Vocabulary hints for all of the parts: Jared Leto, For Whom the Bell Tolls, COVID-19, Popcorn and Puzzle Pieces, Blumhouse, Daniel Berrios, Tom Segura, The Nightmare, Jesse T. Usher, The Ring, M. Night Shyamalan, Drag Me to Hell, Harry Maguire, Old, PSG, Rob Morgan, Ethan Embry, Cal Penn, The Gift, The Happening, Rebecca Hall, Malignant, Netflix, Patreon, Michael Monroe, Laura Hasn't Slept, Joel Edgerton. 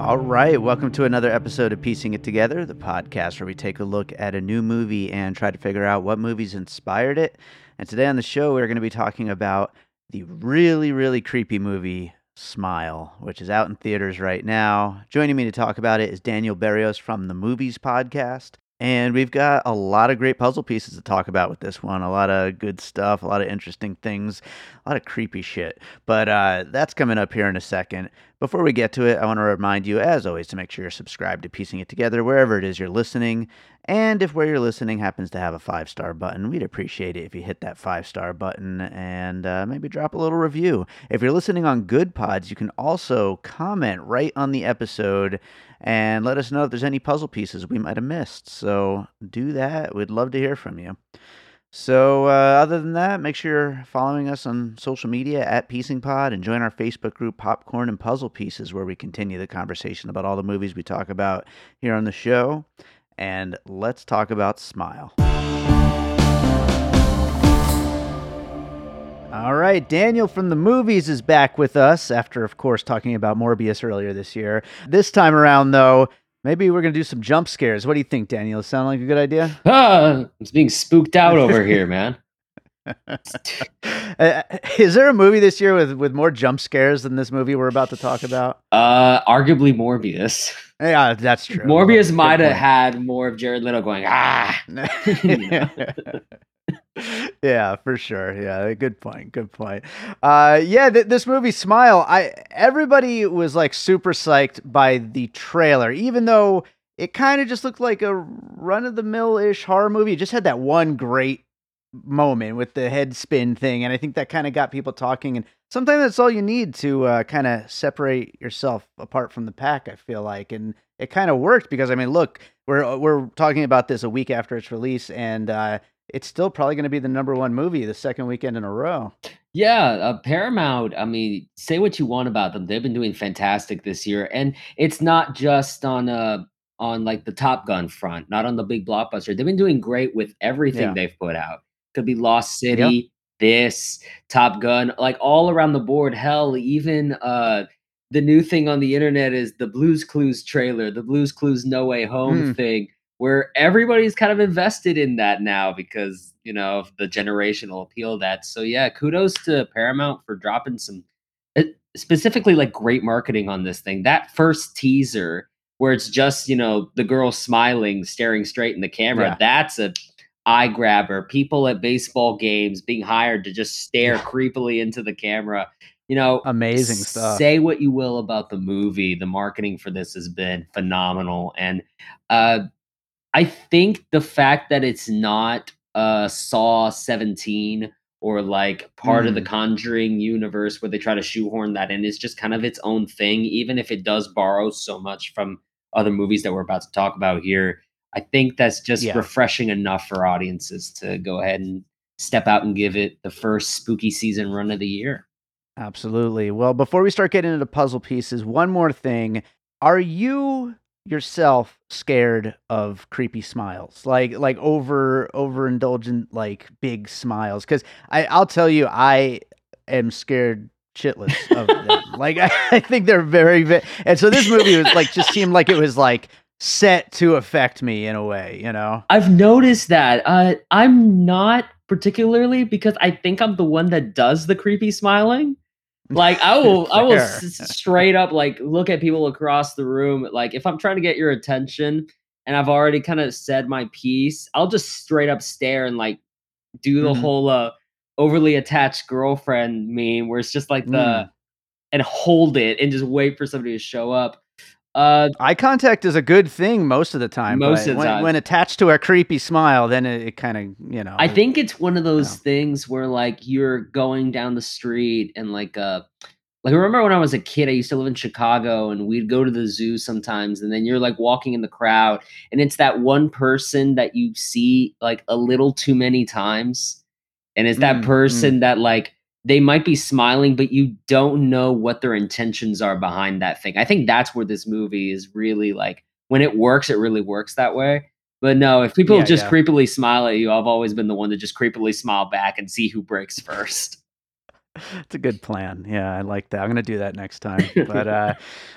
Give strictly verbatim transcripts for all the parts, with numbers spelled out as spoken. All right, welcome to another episode of Piecing It Together, the podcast where we take a look at a new movie and try to figure out what movies inspired it. And today on the show, we're going to be talking about the really, really creepy movie, Smile, which is out in theaters right now. Joining me to talk about it is Daniel Berrios from the Movies Podcast. And we've got a lot of great puzzle pieces to talk about with this one. A lot of good stuff, a lot of interesting things, a lot of creepy shit. But uh, that's coming up here in a second. Before we get to it, I want to remind you, as always, to make sure you're subscribed to Piecing It Together wherever it is you're listening. And if where you're listening happens to have a five-star button, we'd appreciate it if you hit that five-star button and uh, maybe drop a little review. If you're listening on Good Pods, you can also comment right on the episode and let us know if there's any puzzle pieces we might have missed. So do that. We'd love to hear from you. So uh, other than that, make sure you're following us on social media at Piecing Pod and join our Facebook group, Popcorn and Puzzle Pieces, where we continue the conversation about all the movies we talk about here on the show. And let's talk about Smile. All right, Daniel from the Movies is back with us after, of course, talking about Morbius earlier this year. This time around, though, maybe we're going to do some jump scares. What do you think, Daniel? Sound like a good idea? Uh, I'm being spooked out over here, man. uh, is there a movie this year with, with more jump scares than this movie we're about to talk about? Uh, arguably Morbius. Yeah, that's true. Morbius might have had more of Jared Leto going, ah! Yeah, for sure. Yeah, good point. Good point. Uh, yeah, th- this movie, Smile, I everybody was like super psyched by the trailer, even though it kind of just looked like a run-of-the-mill-ish horror movie. It just had that one great moment with the head spin thing, and I think that kind of got people talking. And sometimes that's all you need to uh, kind of separate yourself apart from the pack, I feel like. And it kind of worked because, I mean, look, we're we're talking about this a week after its release, and uh, it's still probably going to be the number one movie the second weekend in a row. Yeah, uh, Paramount, I mean, say what you want about them. They've been doing fantastic this year. And it's not just on a, on like the Top Gun front, not on the big blockbuster. They've been doing great with everything yeah. they've put out. Could be Lost City, yep. this, Top Gun, like all around the board. Hell, even uh, the new thing on the internet is the Blues Clues trailer, the Blues Clues No Way Home mm. thing. Where everybody's kind of invested in that now because, you know, of the generational appeal of that. So, yeah, kudos to Paramount for dropping some, specifically, like, great marketing on this thing. That first teaser where it's just, you know, the girl smiling, staring straight in the camera, yeah. that's a eye-grabber. People at baseball games being hired to just stare creepily into the camera. You know, amazing stuff. Say what you will about the movie. The marketing for this has been phenomenal. And, uh, I think the fact that it's not uh, Saw seventeen or like part mm. of the Conjuring universe where they try to shoehorn that in is just kind of its own thing, even if it does borrow so much from other movies that we're about to talk about here. I think that's just yeah. refreshing enough for audiences to go ahead and step out and give it the first spooky season run of the year. Absolutely. Well, before we start getting into puzzle pieces, one more thing. Are you yourself scared of creepy smiles, like like over overindulgent, like big smiles? Because I I'll tell you, I am scared shitless of them. Like I, I think they're very, very, and so this movie was like just seemed like it was like set to affect me in a way, you know. I've noticed that. Uh, I'm not particularly because I think I'm the one that does the creepy smiling. Like I will, I will s- straight up like look at people across the room. Like if I'm trying to get your attention and I've already kind of said my piece, I'll just straight up stare and like do the mm-hmm. whole uh, overly attached girlfriend meme where it's just like the mm. and hold it and just wait for somebody to show up. Uh, Eye contact is a good thing most of the time. Most of the when, time, when attached to a creepy smile, then it, it kind of you know. I think it's one of those you know. things where like you're going down the street and like uh, like I remember when I was a kid, I used to live in Chicago and we'd go to the zoo sometimes, and then you're like walking in the crowd, and it's that one person that you see like a little too many times, and it's that mm, person mm. that like. They might be smiling, but you don't know what their intentions are behind that thing. I think that's where this movie is really like, when it works, it really works that way. But no, if people yeah, just yeah. creepily smile at you, I've always been the one to just creepily smile back and see who breaks first. It's a good plan. Yeah, I like that. I'm going to do that next time. But uh,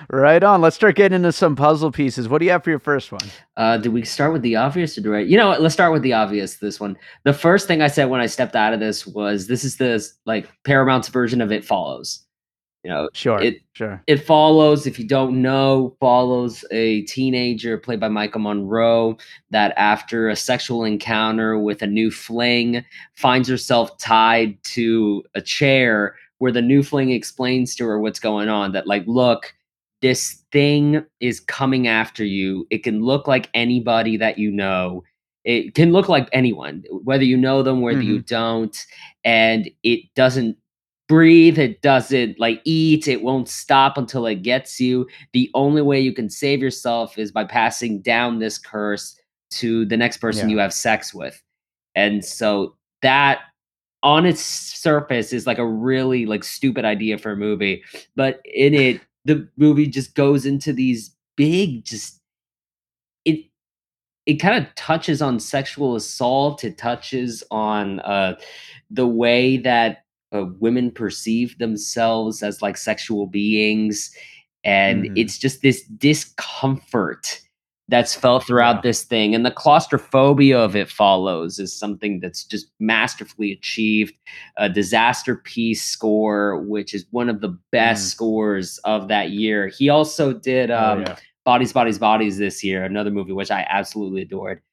right on. Let's start getting into some puzzle pieces. What do you have for your first one? Uh, do we start with the obvious or do I? You know what? Let's start with the obvious, this one. The first thing I said when I stepped out of this was this is the like Paramount's version of It Follows. You know, sure, it, sure. It follows, if you don't know, follows a teenager played by Michael Monroe that after a sexual encounter with a new fling finds herself tied to a chair where the new fling explains to her what's going on. That like, look, this thing is coming after you. It can look like anybody that you know. It can look like anyone, whether you know them, whether mm-hmm. you don't. And it doesn't breathe, it doesn't like eat, it won't stop until it gets you. The only way you can save yourself is by passing down this curse to the next person yeah. you have sex with. And so that on its surface is like a really like stupid idea for a movie, but in it the movie just goes into these big just it it kind of touches on sexual assault. It touches on uh the way that Uh, women perceive themselves as like sexual beings, and mm-hmm. it's just this discomfort that's felt throughout yeah. this thing, and the claustrophobia of It Follows is something that's just masterfully achieved. A Disaster Piece score, which is one of the best mm. scores of that year. He also did um, oh, yeah. Bodies, Bodies, Bodies this year, another movie which I absolutely adored.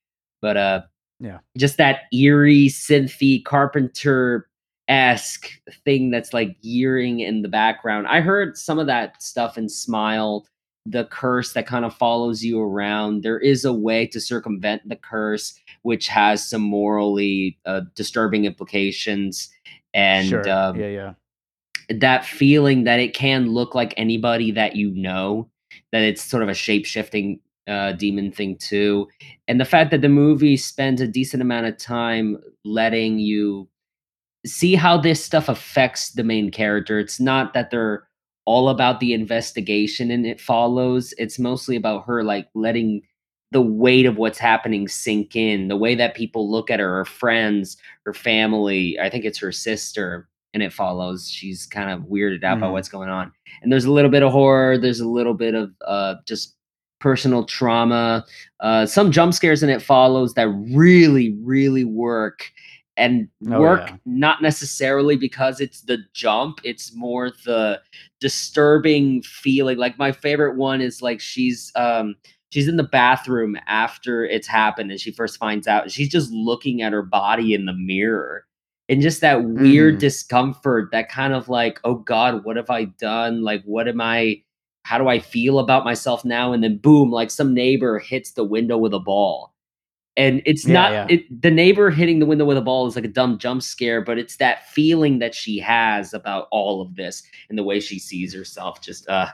But uh, yeah, just that eerie synthy Carpenter esque thing that's like yearning in the background. I heard some of that stuff in Smile, the curse that kind of follows you around. There is a way to circumvent the curse, which has some morally uh, disturbing implications. And sure. um, yeah, yeah. that feeling that it can look like anybody that you know, that it's sort of a shape-shifting uh, demon thing too. And the fact that the movie spends a decent amount of time letting you see how this stuff affects the main character. It's not that they're all about the investigation and It Follows. It's mostly about her like letting the weight of what's happening sink in, the way that people look at her, her friends, her family. I think it's her sister and It Follows. She's kind of weirded out mm. by what's going on. And there's a little bit of horror. There's a little bit of uh, just personal trauma. Uh, some jump scares in It Follows that really, really work. And work, oh, yeah. not necessarily because it's the jump. It's more the disturbing feeling. Like my favorite one is like she's um, she's in the bathroom after it's happened and she first finds out. She's just looking at her body in the mirror. And just that weird mm. discomfort, that kind of like, oh, God, what have I done? Like, what am I? How do I feel about myself now? And then boom, like some neighbor hits the window with a ball. And it's yeah, not yeah. It, the neighbor hitting the window with a ball is like a dumb jump scare, but it's that feeling that she has about all of this and the way she sees herself. Just uh,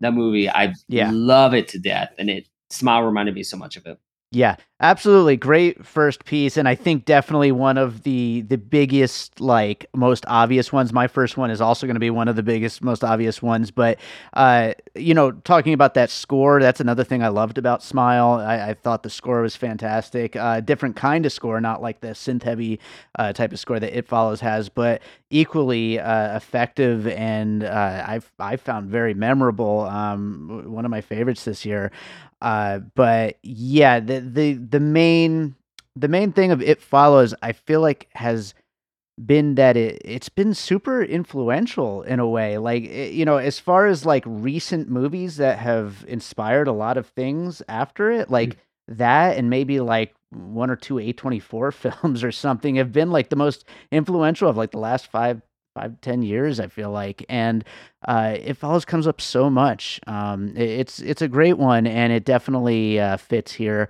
that movie, I yeah. love it to death. And it Smile reminded me so much of it. Yeah, absolutely. Great first piece. And I think definitely one of the the biggest, like most obvious ones. My first one is also going to be one of the biggest, most obvious ones. But, uh, you know, talking about that score, that's another thing I loved about Smile. I, I thought the score was fantastic. Uh, different kind of score, not like the synth heavy uh, type of score that It Follows has, but equally uh, effective. And uh, I've, I found very memorable. Um, one of my favorites this year. Uh, but yeah, the, the, the main, the main thing of It Follows, I feel like has been that it, it's been super influential in a way. Like, it, you know, as far as like recent movies that have inspired a lot of things after it, like mm-hmm. that and maybe like one or two A twenty-four films or something have been like the most influential of like the last five, five, ten years, I feel like. And uh, It Follows comes up so much. Um, it, it's it's a great one, and it definitely uh, fits here.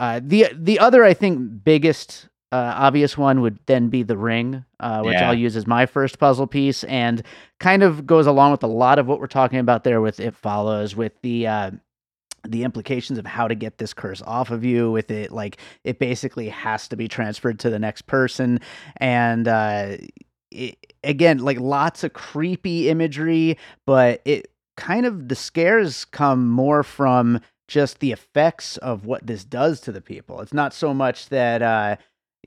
Uh, the the other, I think, biggest uh, obvious one would then be The Ring, uh, which yeah. I'll use as my first puzzle piece, and kind of goes along with a lot of what we're talking about there with It Follows, with the uh, the implications of how to get this curse off of you, with it like it basically has to be transferred to the next person, and uh, it, again, like lots of creepy imagery, but it kind of the scares come more from just the effects of what this does to the people. It's not so much that, uh,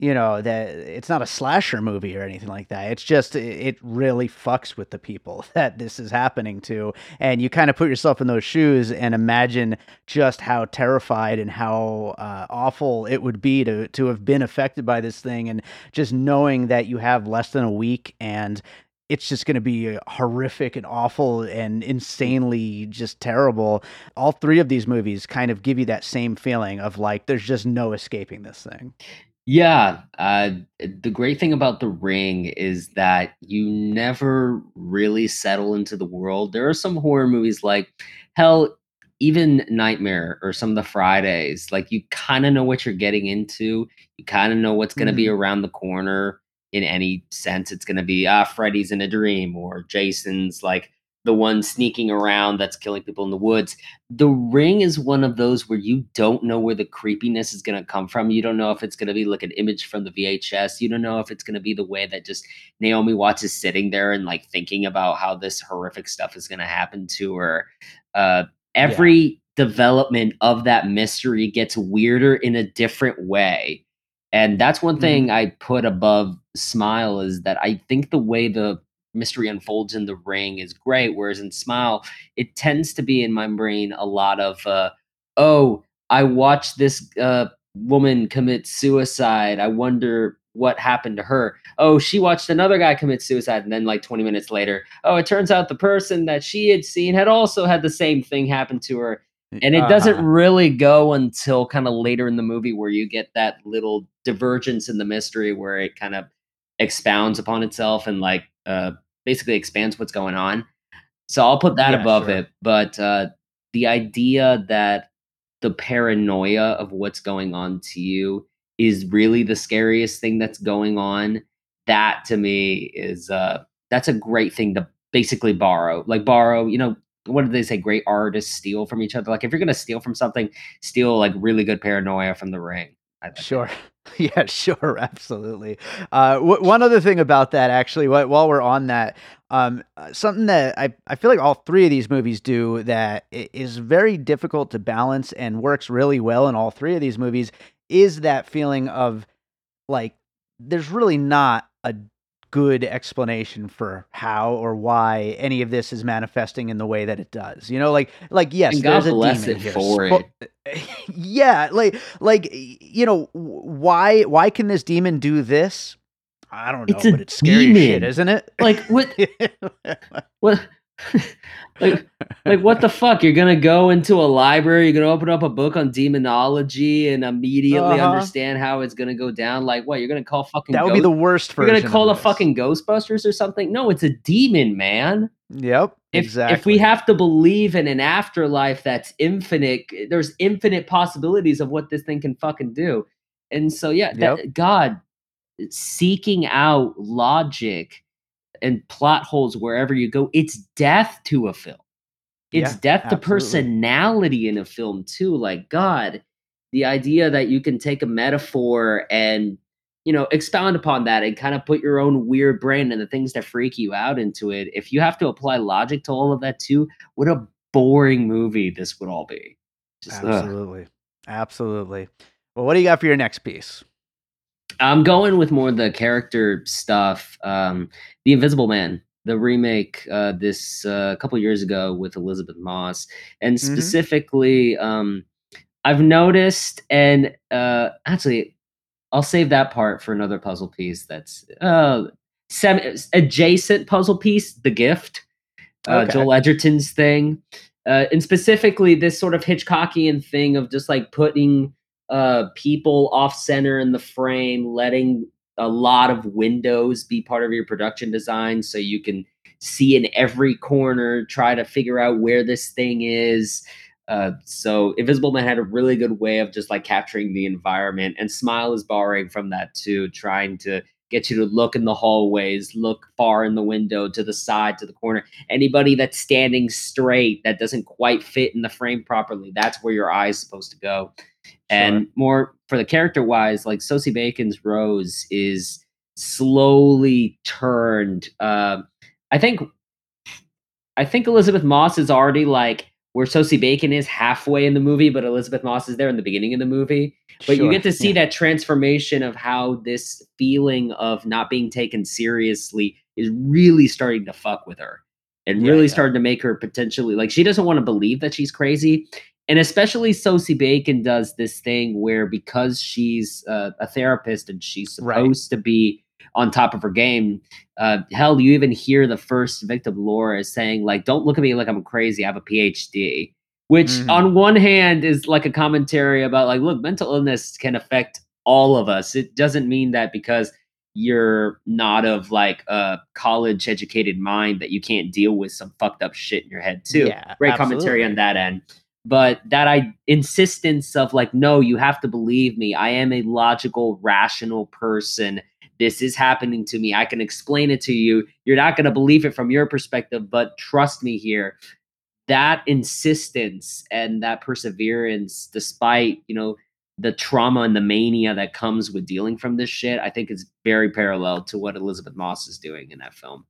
you know, that it's not a slasher movie or anything like that. It's just, it, it really fucks with the people that this is happening to. And you kind of put yourself in those shoes and imagine just how terrified and how uh, awful it would be to, to have been affected by this thing. And just knowing that you have less than a week and it's just going to be horrific and awful and insanely just terrible. All three of these movies kind of give you that same feeling of like, there's just no escaping this thing. Yeah. Uh, the great thing about The Ring is that you never really settle into the world. There are some horror movies like, hell, even Nightmare or some of the Fridays, like you kind of know what you're getting into. You kind of know what's going to mm-hmm. be around the corner. In any sense, it's going to be ah, Freddy's in a dream, or Jason's like the one sneaking around that's killing people in the woods. The Ring is one of those where you don't know where the creepiness is going to come from. You don't know if it's going to be like an image from the V H S. You don't know if it's going to be the way that just Naomi Watts is sitting there and like thinking about how this horrific stuff is going to happen to her. Uh, every yeah. development of that mystery gets weirder in a different way. And that's one thing I put above Smile, is that I think the way the mystery unfolds in The Ring is great. Whereas in Smile, it tends to be in my brain a lot of, uh, oh, I watched this uh, woman commit suicide. I wonder what happened to her. Oh, she watched another guy commit suicide. And then like twenty minutes later, oh, it turns out the person that she had seen had also had the same thing happen to her. And it doesn't really go until kind of later in the movie where you get that little divergence in the mystery where it kind of expounds upon itself and like uh, basically expands what's going on. So I'll put that yeah, above sure. it. But uh, the idea that the paranoia of what's going on to you is really the scariest thing that's going on. That to me is uh, that's a great thing to basically borrow, like borrow, you know, what did they say? Great artists steal from each other. Like if you're going to steal from something, steal like really good paranoia from The Ring. I like sure. That. Yeah, sure. Absolutely. Uh, w- one other thing about that, actually, wh- while we're on that, um, something that I, I feel like all three of these movies do that is very difficult to balance and works really well in all three of these movies is that feeling of like, there's really not a good explanation for how or why any of this is manifesting in the way that it does. You know, like, like, yes, and there's God a bless demon it here. For it. Yeah. Like, like, you know, why, why can this demon do this? I don't know, it's but it's scary demon. Shit, isn't it? Like what, what, like, like what the fuck? You're going to go into a library, you're going to open up a book on demonology and immediately uh-huh. understand how it's going to go down. Like what? You're going to call fucking That would ghost- be the worst version. You're going to call the fucking Ghostbusters or something? No, it's a demon, man. Yep, if, exactly. If we have to believe in an afterlife that's infinite, there's infinite possibilities of what this thing can fucking do. And so, yeah, that, yep. God, seeking out logic and plot holes wherever you go, it's death to a film. It's yeah, death to absolutely. Personality in a film too. Like God, the idea that you can take a metaphor and, you know, expound upon that and kind of put your own weird brain and the things that freak you out into it. If you have to apply logic to all of that too, what a boring movie this would all be. Just, absolutely. Ugh. Absolutely. Well, what do you got for your next piece? I'm going with more of the character stuff. Um, The Invisible Man, the remake uh, this uh, a couple years ago with Elizabeth Moss. And specifically, mm-hmm. um, I've noticed, and uh, actually, I'll save that part for another puzzle piece that's uh, sem- adjacent puzzle piece, The Gift, uh, okay. Joel Edgerton's thing. Uh, and specifically this sort of Hitchcockian thing of just like putting uh, people off center in the frame, letting a lot of windows be part of your production design so you can see in every corner, try to figure out where this thing is. Uh, so Invisible Man had a really good way of just like capturing the environment, and Smile is borrowing from that too, trying to get you to look in the hallways, look far in the window, to the side, to the corner. Anybody that's standing straight that doesn't quite fit in the frame properly, that's where your eye is supposed to go. Sure. And more for the character wise, like Sosie Bacon's Rose is slowly turned. Uh, I think, I think Elizabeth Moss is already like, where Sosie Bacon is halfway in the movie, but Elizabeth Moss is there in the beginning of the movie. But sure, you get to see yeah. that transformation of how this feeling of not being taken seriously is really starting to fuck with her and really yeah, yeah. starting to make her potentially, like, she doesn't want to believe that she's crazy. And especially Sosie Bacon does this thing where, because she's uh, a therapist and she's supposed right. to be on top of her game, uh hell, you even hear the first victim, Laura, is saying like, don't look at me like I'm crazy, I have a P H D, which mm-hmm. on one hand is like a commentary about like, look, mental illness can affect all of us. It doesn't mean that because you're not of like a college educated mind that you can't deal with some fucked up shit in your head too. Yeah, great absolutely. Commentary on that end. But that I insistence of like, no, you have to believe me, I am a logical, rational person. This is happening to me. I can explain it to you. You're not going to believe it from your perspective, but trust me here. That insistence and that perseverance, despite, you know, the trauma and the mania that comes with dealing from this shit, I think is very parallel to what Elizabeth Moss is doing in that film.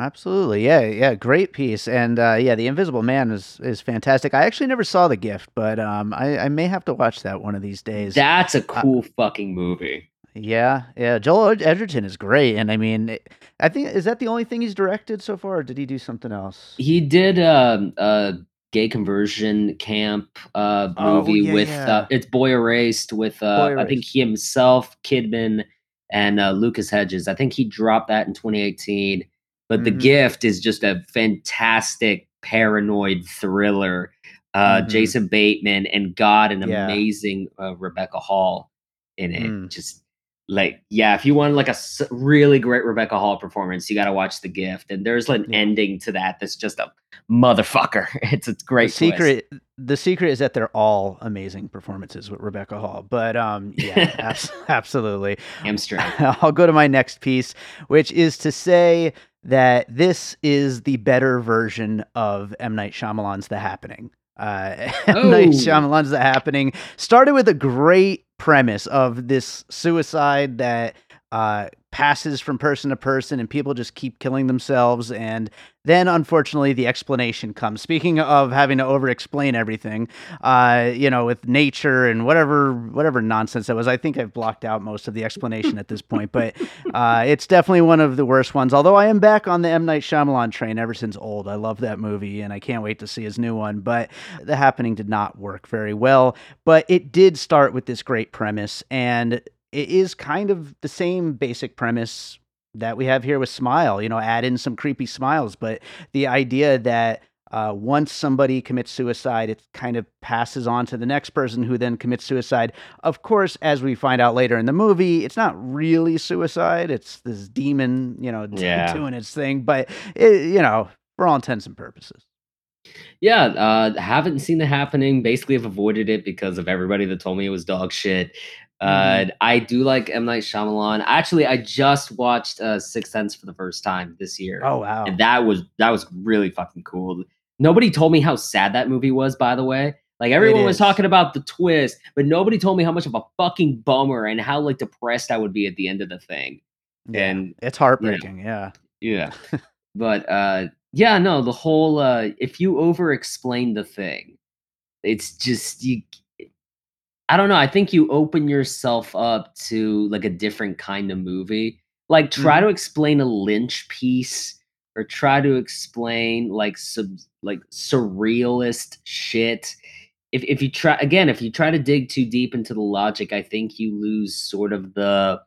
Absolutely. Yeah. Yeah. Great piece. And uh, yeah, The Invisible Man is, is fantastic. I actually never saw The Gift, but um, I, I may have to watch that one of these days. That's a cool uh, fucking movie. Yeah, yeah. Joel Edgerton is great, and I mean, I think, is that the only thing he's directed so far, or did he do something else? He did um, a gay conversion camp uh, movie oh, yeah, with yeah. Uh, it's Boy Erased with uh, Boy Erased. I think he himself, Kidman, and uh, Lucas Hedges. I think he dropped that in twenty eighteen. But mm-hmm. The Gift is just a fantastic paranoid thriller. Uh, mm-hmm. Jason Bateman and God, an yeah. amazing uh, Rebecca Hall in it. Mm. Just like, yeah, if you want like a really great Rebecca Hall performance, you got to watch The Gift. And there's an yeah. ending to that that's just a motherfucker. It's a great the secret. Twist. The secret is that they're all amazing performances with Rebecca Hall. But um, yeah, abs- absolutely. I'm straight. I'll go to my next piece, which is to say that this is the better version of M. Night Shyamalan's The Happening. Uh, oh. M. Night Shyamalan's The Happening started with a great premise of this suicide that uh, passes from person to person and people just keep killing themselves. And then, unfortunately, the explanation comes. Speaking of having to over-explain everything, uh, you know, with nature and whatever whatever nonsense that was. I think I've blocked out most of the explanation at this point, but uh, it's definitely one of the worst ones. Although I am back on the M. Night Shyamalan train ever since Old. I love that movie, and I can't wait to see his new one. But The Happening did not work very well. But it did start with this great premise, and it is kind of the same basic premise that we have here with Smile, you know, add in some creepy smiles, but the idea that uh, once somebody commits suicide, it kind of passes on to the next person who then commits suicide. Of course, as we find out later in the movie, it's not really suicide. It's this demon, you know, yeah. doing its thing, but it, you know, for all intents and purposes. Yeah, uh, haven't seen The Happening. Basically, I've avoided it because of everybody that told me it was dog shit. Uh, I do like M. Night Shyamalan. Actually, I just watched uh, Sixth Sense for the first time this year. Oh wow! And that was that was really fucking cool. Nobody told me how sad that movie was, by the way. Like, everyone was talking about the twist, but nobody told me how much of a fucking bummer and how like depressed I would be at the end of the thing. Yeah, and it's heartbreaking. You know, yeah, yeah. But uh, yeah, no, the whole uh, if you over-explain the thing, it's just you. I don't know. I think you open yourself up to like a different kind of movie. Like, try mm-hmm. to explain a Lynch piece, or try to explain like sub, like surrealist shit. if if you try again, if you try to dig too deep into the logic, I think you lose sort of the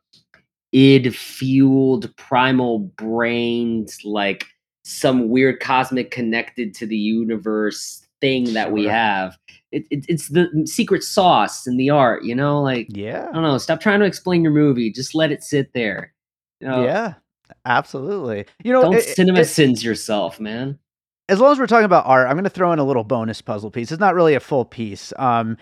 id-fueled, primal-brained, like some weird cosmic connected to the universe thing that we have. It, it, it's the secret sauce in the art, you know? Like, yeah, I don't know. Stop trying to explain your movie. Just let it sit there. You know? Yeah, absolutely. You know, don't it, cinema it, sins yourself, man. As long as we're talking about art, I'm going to throw in a little bonus puzzle piece. It's not really a full piece. Um,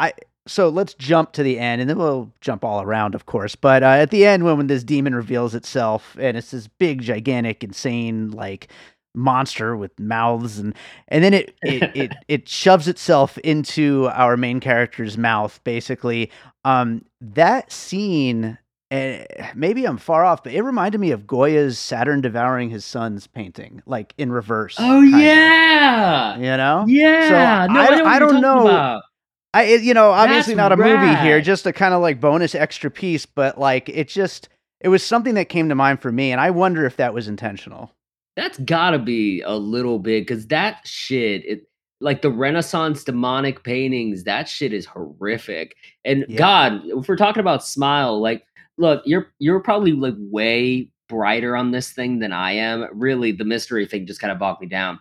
I. So let's jump to the end, and then we'll jump all around, of course. But uh, at the end, when, when this demon reveals itself, and it's this big, gigantic, insane, like, monster with mouths, and and then it it, it it shoves itself into our main character's mouth, basically. Um, that scene, and maybe I'm far off, but it reminded me of Goya's Saturn Devouring His Sons painting, like in reverse. Oh yeah, of, you know, yeah. So no, I, I, know I don't know. About. I, you know, obviously that's not a rad. Movie here, just a kind of like bonus extra piece, but like, it just, it was something that came to mind for me. And I wonder if that was intentional. That's gotta be a little bit, because that shit, it, like the Renaissance demonic paintings, that shit is horrific. And yeah. God, if we're talking about Smile, like, look, you're, you're probably like way brighter on this thing than I am. Really, the mystery thing just kind of bogged me down.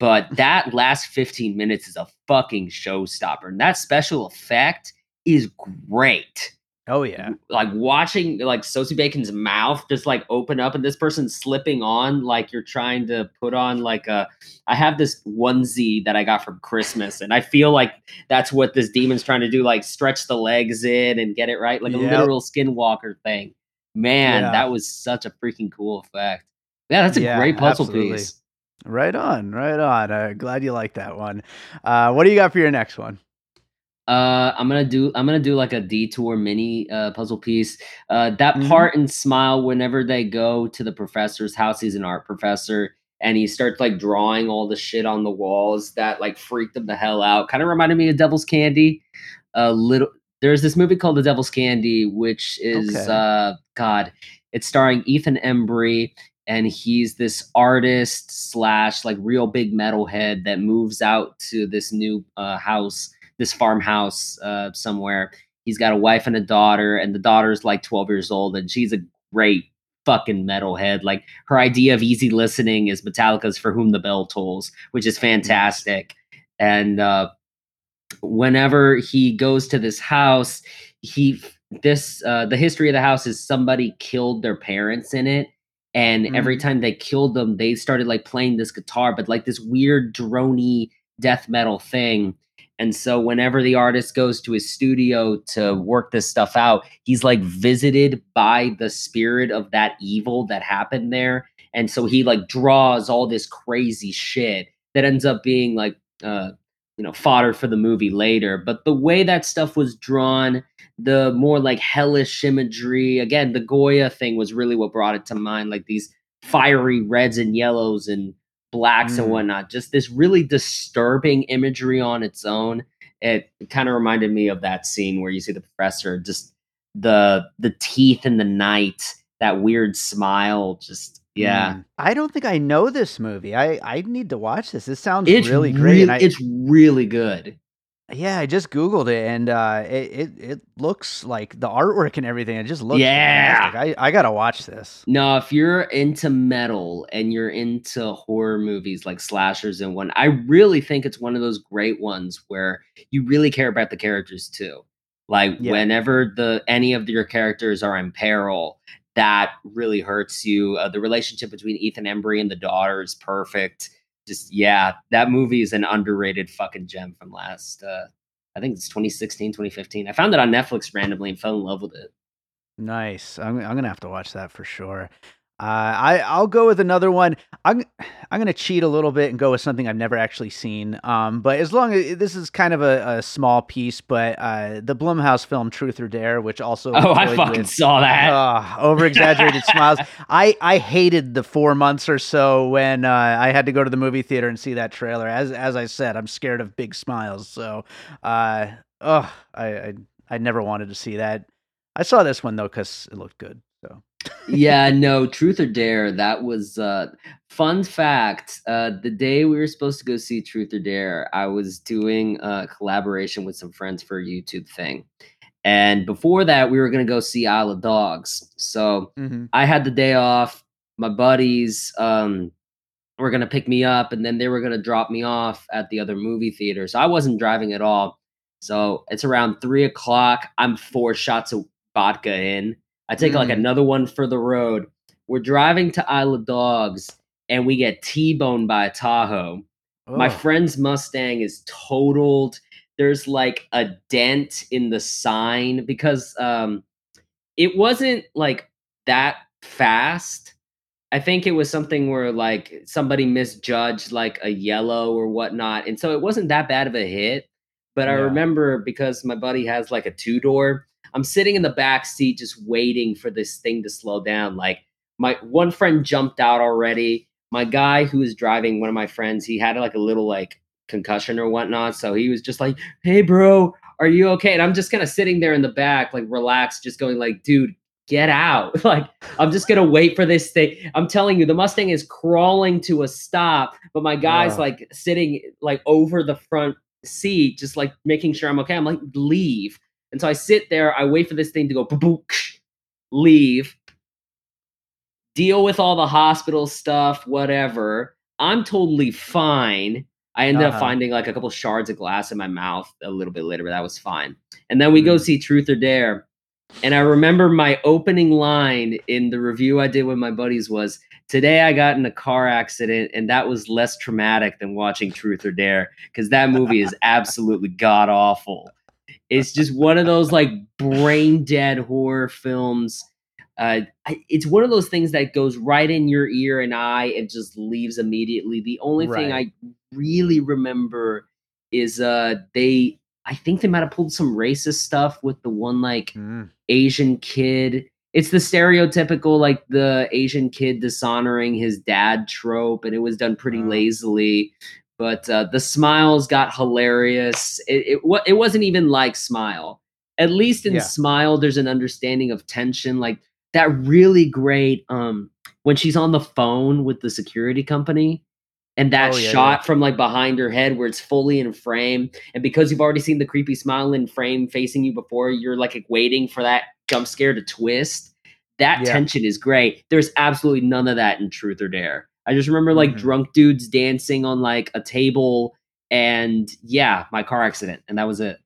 But that last fifteen minutes is a fucking showstopper. And that special effect is great. Oh, yeah. Like watching like Sosie Bacon's mouth just like open up and this person slipping on like you're trying to put on like a... I have this onesie that I got from Christmas. And I feel like that's what this demon's trying to do. Like stretch the legs in and get it right. Like yep. a literal skinwalker thing. Man, yeah. that was such a freaking cool effect. Yeah, that's a yeah, great puzzle absolutely. Piece. Right on, right on. Uh, glad you like that one. Uh, what do you got for your next one? Uh, I'm gonna do. I'm gonna do like a detour mini uh, puzzle piece. Uh, that mm-hmm. part in Smile, whenever they go to the professor's house, he's an art professor, and he starts like drawing all the shit on the walls that like freaked them the hell out. Kind of reminded me of Devil's Candy. A little. There's this movie called The Devil's Candy, which is okay. uh, God. It's starring Ethan Embry. And he's this artist slash like real big metalhead that moves out to this new uh, house, this farmhouse uh, somewhere. He's got a wife and a daughter, and the daughter's like twelve years old, and she's a great fucking metalhead. Like her idea of easy listening is Metallica's "For Whom the Bell Tolls," which is fantastic. And uh, whenever he goes to this house, he this uh, the history of the house is somebody killed their parents in it. And mm-hmm. every time they killed them, they started like playing this guitar, but like this weird droney death metal thing. And so whenever the artist goes to his studio to work this stuff out, he's like visited by the spirit of that evil that happened there. And so he like draws all this crazy shit that ends up being like, uh, you know, fodder for the movie later. But the way that stuff was drawn, the more like hellish imagery, again, the Goya thing was really what brought it to mind, like these fiery reds and yellows and blacks mm. and whatnot, just this really disturbing imagery on its own. It kind of reminded me of that scene where you see the professor, just the the teeth in the night, that weird smile, just yeah. I don't think I know this movie. I, I need to watch this. This sounds it's really great. Really, and I, it's really good. Yeah, I just Googled it, and uh, it, it it looks like the artwork and everything. It just looks yeah. fantastic. I, I got to watch this. No, if you're into metal and you're into horror movies like slashers and one, I really think it's one of those great ones where you really care about the characters too. Like yeah. whenever the any of your characters are in peril, that really hurts you. Uh, the relationship between Ethan Embry and the daughter is perfect. Just, yeah, that movie is an underrated fucking gem from last, uh, I think it's twenty sixteen, twenty fifteen. I found it on Netflix randomly and fell in love with it. Nice. I'm, I'm going to have to watch that for sure. Uh, I, I'll go with another one. I'm I'm going to cheat a little bit and go with something I've never actually seen. Um, but as long as this is kind of a, a small piece, but uh, the Blumhouse film Truth or Dare, which also oh I fucking with, saw that uh, over exaggerated smiles. I, I hated the four months or so when uh, I had to go to the movie theater and see that trailer. As as I said, I'm scared of big smiles, so uh oh I I, I never wanted to see that. I saw this one though because it looked good. So. Yeah, no, Truth or Dare, that was, uh, fun fact, uh, the day we were supposed to go see Truth or Dare, I was doing a collaboration with some friends for a YouTube thing. And before that, we were going to go see Isle of Dogs. So mm-hmm. I had the day off. My buddies um, were going to pick me up, and then they were going to drop me off at the other movie theater. So I wasn't driving at all. So it's around three o'clock. I'm four shots of vodka in. I take mm-hmm. like another one for the road. We're driving to Isle of Dogs, and we get T-boned by a Tahoe. Oh. My friend's Mustang is totaled. There's like a dent in the sign because um, it wasn't like that fast. I think it was something where like somebody misjudged like a yellow or whatnot. And so it wasn't that bad of a hit. But yeah. I remember because my buddy has like a two door, I'm sitting in the back seat just waiting for this thing to slow down. Like my one friend jumped out already. My guy who was driving, one of my friends, he had like a little like concussion or whatnot. So he was just like, hey, bro, are you okay? And I'm just kind of sitting there in the back, like relaxed, just going like, dude, get out. Like, I'm just going to wait for this thing. I'm telling you, the Mustang is crawling to a stop, but my guy's wow. like sitting like over the front seat, just like making sure I'm okay. I'm like, leave. And so I sit there, I wait for this thing to go, boop, leave, deal with all the hospital stuff, whatever. I'm totally fine. I ended uh-huh. up finding like a couple shards of glass in my mouth a little bit later, but that was fine. And then we go see Truth or Dare. And I remember my opening line in the review I did with my buddies was, today I got in a car accident, and that was less traumatic than watching Truth or Dare, because that movie is absolutely god-awful. It's just one of those like brain-dead horror films. Uh, it's one of those things that goes right in your ear and eye and just leaves immediately. The only right. thing I really remember is uh, they, I think they might have pulled some racist stuff with the one like mm. Asian kid. It's the stereotypical like the Asian kid dishonoring his dad trope, and it was done pretty mm. lazily. But uh, the smiles got hilarious. It, it it wasn't even like Smile. At least in yeah. Smile, there's an understanding of tension, like. That really great um, when she's on the phone with the security company and that oh, yeah, shot yeah. from like behind her head where it's fully in frame. And because you've already seen the creepy smile in frame facing you before, you're like waiting for that jump scare to twist. That yeah. tension is great. There's absolutely none of that in Truth or Dare. I just remember like mm-hmm. drunk dudes dancing on like a table and yeah, my car accident. And that was it.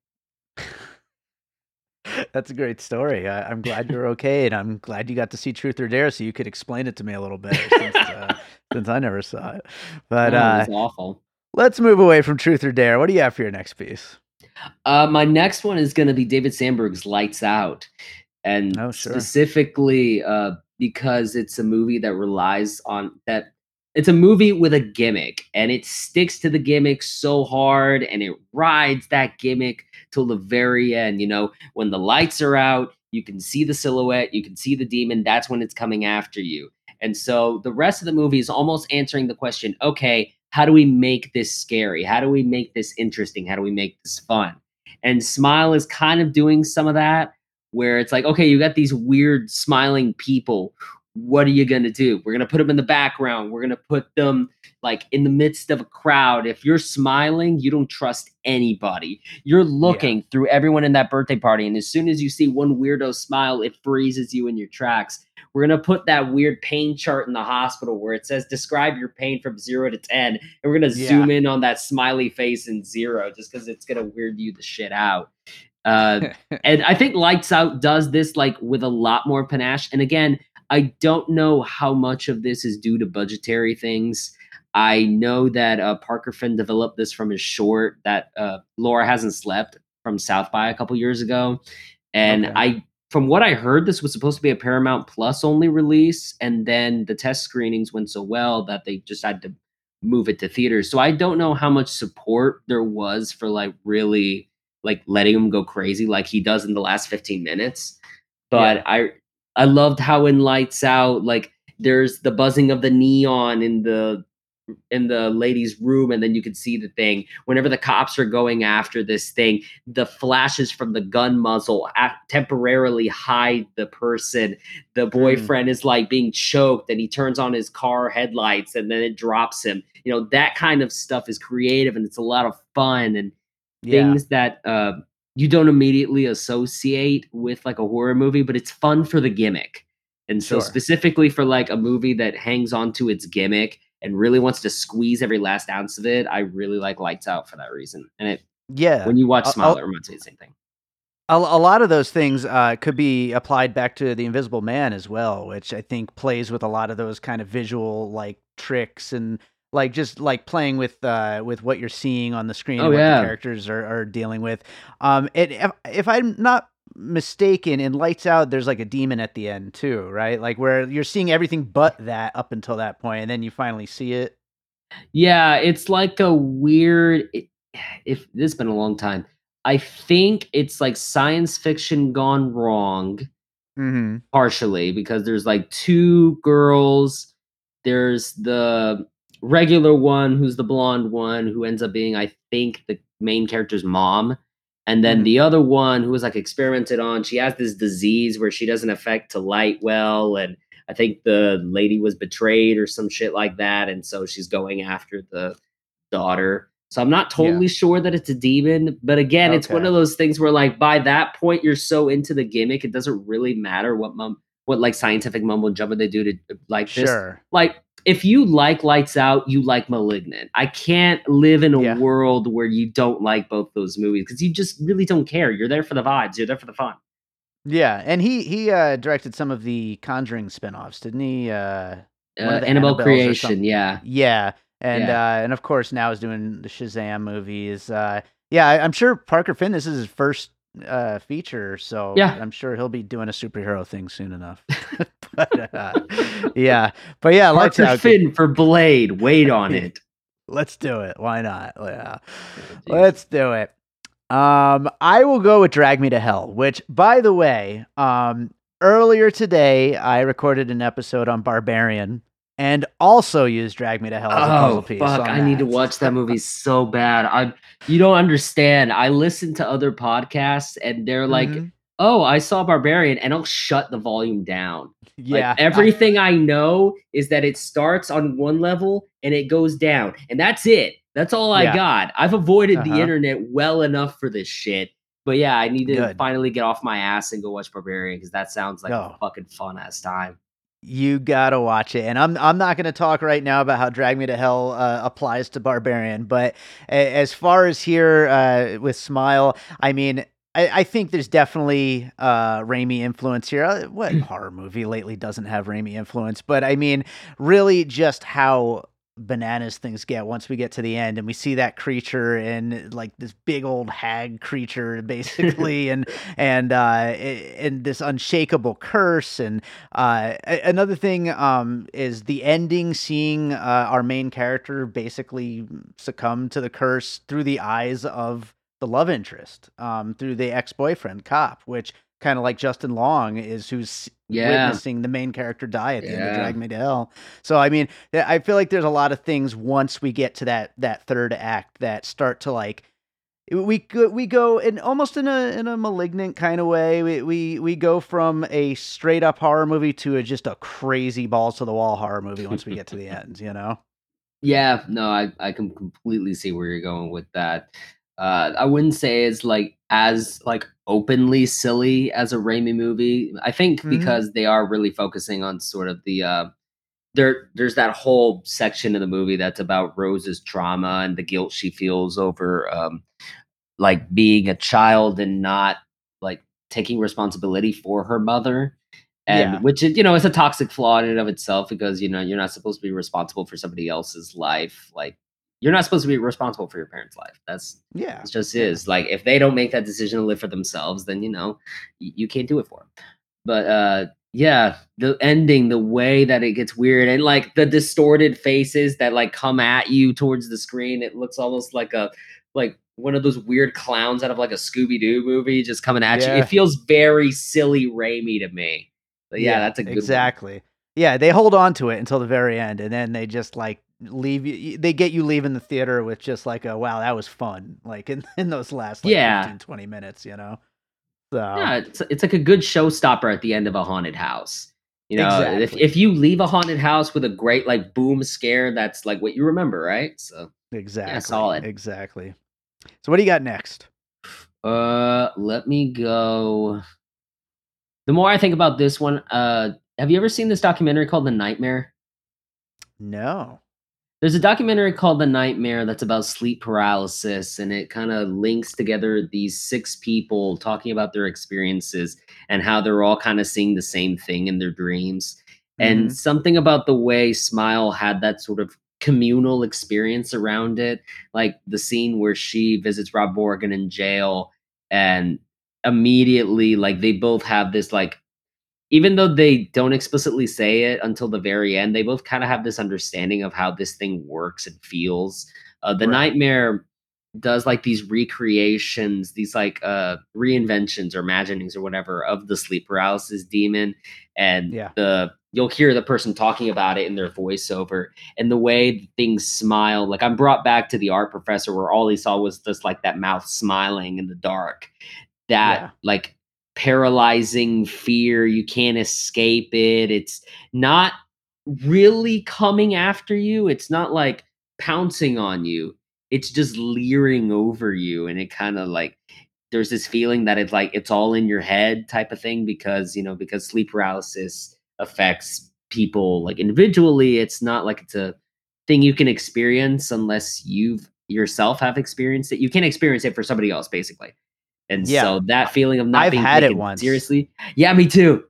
That's a great story. I, I'm glad you're okay, and I'm glad you got to see Truth or Dare so you could explain it to me a little better since, uh, since I never saw it. But uh, oh, awful. Let's move away from Truth or Dare. What do you have for your next piece? Uh, my next one is going to be David Sandberg's Lights Out, and oh, sure. specifically uh, because it's a movie that relies on that. It's a movie with a gimmick, and it sticks to the gimmick so hard, and it rides that gimmick till the very end. You know, when the lights are out, you can see the silhouette, you can see the demon. That's when it's coming after you. And so the rest of the movie is almost answering the question, okay, how do we make this scary? How do we make this interesting? How do we make this fun? And Smile is kind of doing some of that, where it's like, okay, you got these weird smiling people. What are you going to do? We're going to put them in the background. We're going to put them like in the midst of a crowd. If you're smiling, you don't trust anybody. You're looking yeah. through everyone in that birthday party. And as soon as you see one weirdo smile, it freezes you in your tracks. We're going to put that weird pain chart in the hospital where it says, describe your pain from zero to ten. And we're going to yeah. zoom in on that smiley face in zero just because it's going to weird you the shit out. Uh, and I think Lights Out does this like with a lot more panache. And again, I don't know how much of this is due to budgetary things. I know that uh, Parker Finn developed this from his short that uh, Laura Hasn't Slept from South by a couple years ago. And okay. I, from what I heard, this was supposed to be a Paramount Plus only release. And then the test screenings went so well that they just had to move it to theaters. So I don't know how much support there was for like really like letting him go crazy like he does in the last fifteen minutes. But yeah. I... I loved how in Lights Out, like there's the buzzing of the neon in the in the lady's room, and then you can see the thing. Whenever the cops are going after this thing, the flashes from the gun muzzle at- temporarily hide the person. The boyfriend mm. is like being choked, and he turns on his car headlights, and then it drops him. You know, that kind of stuff is creative, and it's a lot of fun, and yeah. things that uh, you don't immediately associate with like a horror movie, but it's fun for the gimmick. And so sure. specifically for like a movie that hangs on to its gimmick and really wants to squeeze every last ounce of it, I really like Lights Out for that reason. And it, yeah, when you watch Smile, it reminds me of the same thing. A, a lot of those things uh, could be applied back to The Invisible Man as well, which I think plays with a lot of those kind of visual like tricks and like just like playing with uh, with what you're seeing on the screen oh, and what yeah. the characters are, are dealing with. Um, it, if, if I'm not mistaken, in Lights Out there's like a demon at the end too, right? Like where you're seeing everything but that up until that point, and then you finally see it. Yeah, it's like a weird it, if this has been a long time. I think it's like science fiction gone wrong, mm-hmm. partially because there's like two girls. There's the regular one who's the blonde one who ends up being, I think, the main character's mom. And then mm-hmm. the other one who was like experimented on, she has this disease where she doesn't affect to light well. And I think the lady was betrayed or some shit like that. And so she's going after the daughter. So I'm not totally yeah. sure that it's a demon. But again, okay. it's one of those things where like by that point, you're so into the gimmick. It doesn't really matter what mum, what like scientific mumbo jumbo they do to like this. Sure. Like if you like Lights Out, you like Malignant. I can't live in a yeah. world where you don't like both those movies because you just really don't care. You're there for the vibes. You're there for the fun. Yeah. And he he uh, directed some of the Conjuring spinoffs, didn't he? Uh, uh, Annabelle Creation. Yeah. Yeah. And yeah. Uh, and of course now is doing the Shazam movies. Uh, yeah. I, I'm sure Parker Finn, this is his first uh feature, so yeah. I'm sure he'll be doing a superhero thing soon enough. but uh, yeah but yeah Parker Lights Out Finn for Blade, wait on it. Let's do it, why not? Yeah, oh, let's do it. um I will go with Drag Me to Hell, which by the way, um earlier today I recorded an episode on Barbarian and also use Drag Me to Hell as a puzzle piece. Oh, fuck. I need to watch that movie so bad. I, you don't understand. I listen to other podcasts, and they're like, mm-hmm. oh, I saw Barbarian, and I'll shut the volume down. Yeah. Like, everything I, I know is that it starts on one level, and it goes down. And that's it. That's all I yeah. got. I've avoided uh-huh. the internet well enough for this shit. But yeah, I need to Good. finally get off my ass and go watch Barbarian, because that sounds like oh. a fucking fun-ass time. You gotta watch it, and I'm I'm not gonna talk right now about how Drag Me to Hell uh, applies to Barbarian, but a- as far as here uh, with Smile, I mean, I, I think there's definitely uh, Raimi influence here. What horror movie lately doesn't have Raimi influence? But I mean, really, just how bananas things get once we get to the end, and we see that creature and like this big old hag creature basically and and uh and this unshakable curse. And uh another thing um is the ending, seeing uh, our main character basically succumb to the curse through the eyes of the love interest, um through the ex-boyfriend cop, which kind of like Justin Long is, who's yeah. witnessing the main character die at the yeah. end of Drag Me to Hell. So, I mean, I feel like there's a lot of things once we get to that, that third act that start to like, we we go in almost in a, in a Malignant kind of way. We, we, we go from a straight up horror movie to a, just a crazy balls to the wall horror movie once we get to the end, you know? Yeah, no, I, I can completely see where you're going with that. Uh, I wouldn't say it's like as like openly silly as a Raimi movie. I think mm-hmm. because they are really focusing on sort of the uh, there. There's that whole section of the movie that's about Rose's trauma and the guilt she feels over um, like being a child and not like taking responsibility for her mother, and yeah. which is, you know, it's a toxic flaw in and of itself, because you know you're not supposed to be responsible for somebody else's life, like. You're not supposed to be responsible for your parents' life. That's yeah. It just is. Like if they don't make that decision to live for themselves, then you know you, you can't do it for them. But uh, yeah, the ending, the way that it gets weird, and like the distorted faces that like come at you towards the screen, it looks almost like a like one of those weird clowns out of like a Scooby-Doo movie just coming at yeah. you. It feels very silly Raimi to me. But yeah, yeah, that's a good exactly. one. Yeah, they hold on to it until the very end, and then they just like leave you, they get you leaving the theater with just like a, wow, that was fun. Like in, in those last like yeah. fifteen, twenty minutes, you know? So yeah, it's, it's like a good showstopper at the end of a haunted house. You know, exactly. if, if you leave a haunted house with a great like boom scare, that's like what you remember. Right. So exactly. Yeah, solid. Exactly. So what do you got next? Uh, let me go. The more I think about this one, uh, have you ever seen this documentary called The Nightmare? No. There's a documentary called The Nightmare that's about sleep paralysis, and it kind of links together these six people talking about their experiences and how they're all kind of seeing the same thing in their dreams. Mm-hmm. And something about the way Smile had that sort of communal experience around it, like the scene where she visits Rob Morgan in jail, and immediately like they both have this like, even though they don't explicitly say it until the very end, they both kind of have this understanding of how this thing works and feels. Uh, the right. Nightmare does like these recreations, these like uh, reinventions or imaginings or whatever of the sleep paralysis demon. And yeah. the you'll hear the person talking about it in their voiceover. And the way things smile, like I'm brought back to the art professor where all he saw was just like that mouth smiling in the dark. That yeah. like... paralyzing fear, you can't escape it. It's not really coming after you, it's not like pouncing on you, it's just leering over you. And it kind of like there's this feeling that it's like it's all in your head type of thing, because you know because sleep paralysis affects people like individually. It's not like it's a thing you can experience unless you've yourself have experienced it. You can't experience it for somebody else basically. And yeah. so that feeling of not I've being had taken it once. Seriously. Yeah, me too.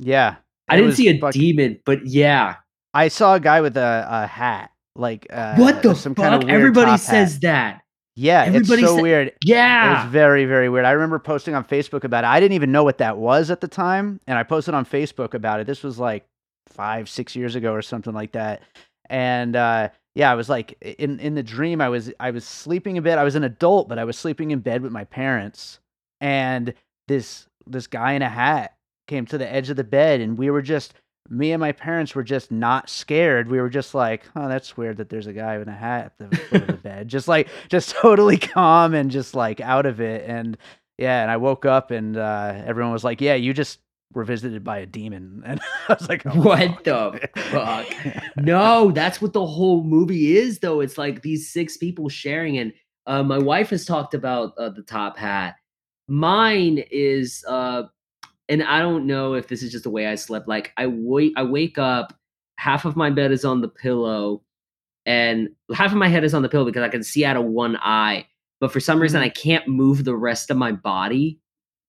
Yeah. I didn't see a fucking... demon, but yeah. I saw a guy with a, a hat. Like uh, what the some fuck? Kind of weird everybody says hat. That. Yeah, everybody it's so sa- weird. Yeah. It was very, very weird. I remember posting on Facebook about it. I didn't even know what that was at the time. And I posted on Facebook about it. This was like five, six years ago or something like that. And uh yeah, I was like in, in the dream, I was I was sleeping in bed. I was an adult, but I was sleeping in bed with my parents. And this this guy in a hat came to the edge of the bed, and we were just me and my parents were just not scared. We were just like, oh, that's weird that there's a guy in a hat at the foot of the bed. Just like just totally calm and just like out of it. And yeah, and I woke up and uh, everyone was like, yeah, you just were visited by a demon. And I was like, oh, what fuck. the fuck? No, that's what the whole movie is, though. It's like these six people sharing. And uh, my wife has talked about uh, the top hat. Mine is, uh, and I don't know if this is just the way I slept. Like I wake, I wake up, half of my bed is on the pillow and half of my head is on the pillow because I can see out of one eye, but for some reason I can't move the rest of my body.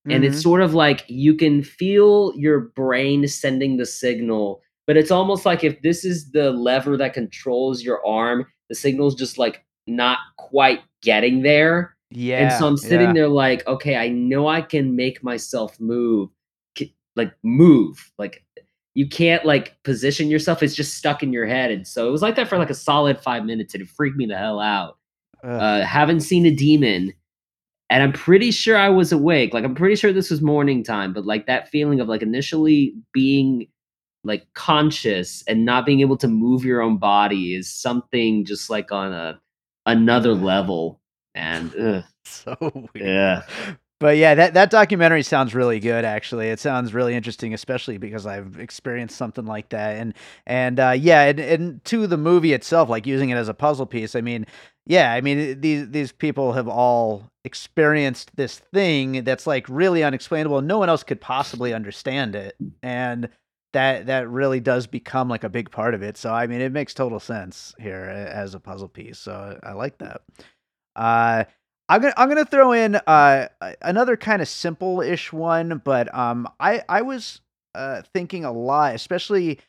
And mm-hmm. it's sort of like you can feel your brain sending the signal, but it's almost like if this is the lever that controls your arm, the signal's just like not quite getting there. Yeah. And so I'm sitting yeah. there like, okay, I know I can make myself move, like move, like you can't like position yourself. It's just stuck in your head. And so it was like that for like a solid five minutes and it freaked me the hell out. Uh, haven't seen a demon. And I'm pretty sure I was awake. Like, I'm pretty sure this was morning time, but like that feeling of like initially being like conscious and not being able to move your own body is something just like on a, another level. And ugh. So weird. Yeah. But yeah, that, that documentary sounds really good, actually. It sounds really interesting, especially because I've experienced something like that. And, and uh, yeah, and, and to the movie itself, like using it as a puzzle piece. I mean, yeah, I mean, these, these people have all experienced this thing that's like really unexplainable. No one else could possibly understand it. And that, that really does become like a big part of it. So, I mean, it makes total sense here as a puzzle piece. So I like that. Uh, I'm going to, I'm going to throw in, uh, another kind of simple ish one, but, um, I, I was, uh, thinking a lot, especially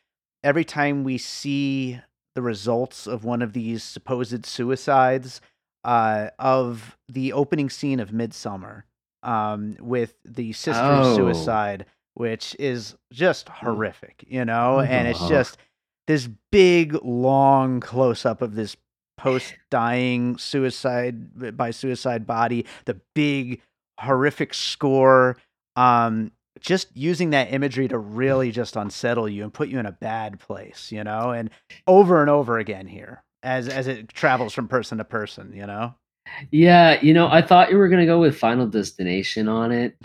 every time we see the results of one of these supposed suicides, uh, of the opening scene of Midsommar, um, with the sister's oh. suicide, which is just horrific, you know, mm-hmm. and it's just this big, long close up of this post dying suicide by suicide body, the big horrific score, um, just using that imagery to really just unsettle you and put you in a bad place, you know, and over and over again here. as as it travels from person to person, you know? Yeah, you know, I thought you were going to go with Final Destination on it,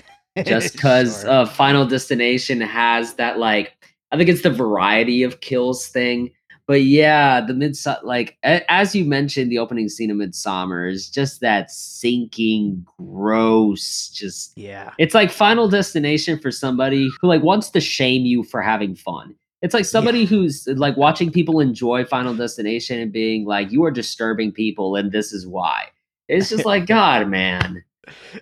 just because sure. uh, Final Destination has that, like, I think it's the variety of kills thing. But yeah, the Midsummer, like, a- as you mentioned, the opening scene of Midsummer is just that sinking, gross, just, yeah. It's like Final Destination for somebody who, like, wants to shame you for having fun. It's like somebody yeah. who's, like, watching people enjoy Final Destination and being like, you are disturbing people and this is why. It's just like, God, man,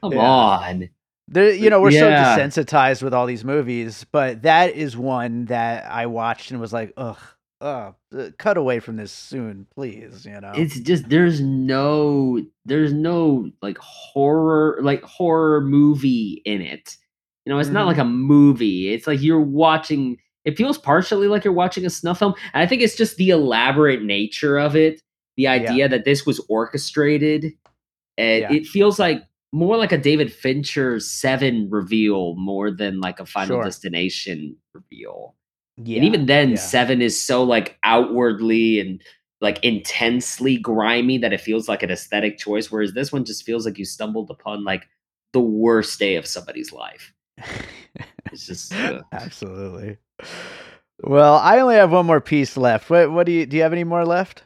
come yeah. on. There, you know, we're yeah. so desensitized with all these movies, but that is one that I watched and was like, ugh. Uh, cut away from this soon, please. You know, it's just there's no, there's no like horror, like horror movie in it. You know, it's mm. not like a movie. It's like you're watching. It feels partially like you're watching a snuff film, and I think it's just the elaborate nature of it, the idea yeah. that this was orchestrated, and yeah. it feels like more like a David Fincher Seven reveal more than like a Final sure. Destination reveal. Yeah, and even then, yeah. Seven is so like outwardly and like intensely grimy that it feels like an aesthetic choice, whereas this one just feels like you stumbled upon like the worst day of somebody's life. It's just uh... absolutely. Well, I only have one more piece left. What, what do you do? You have any more left?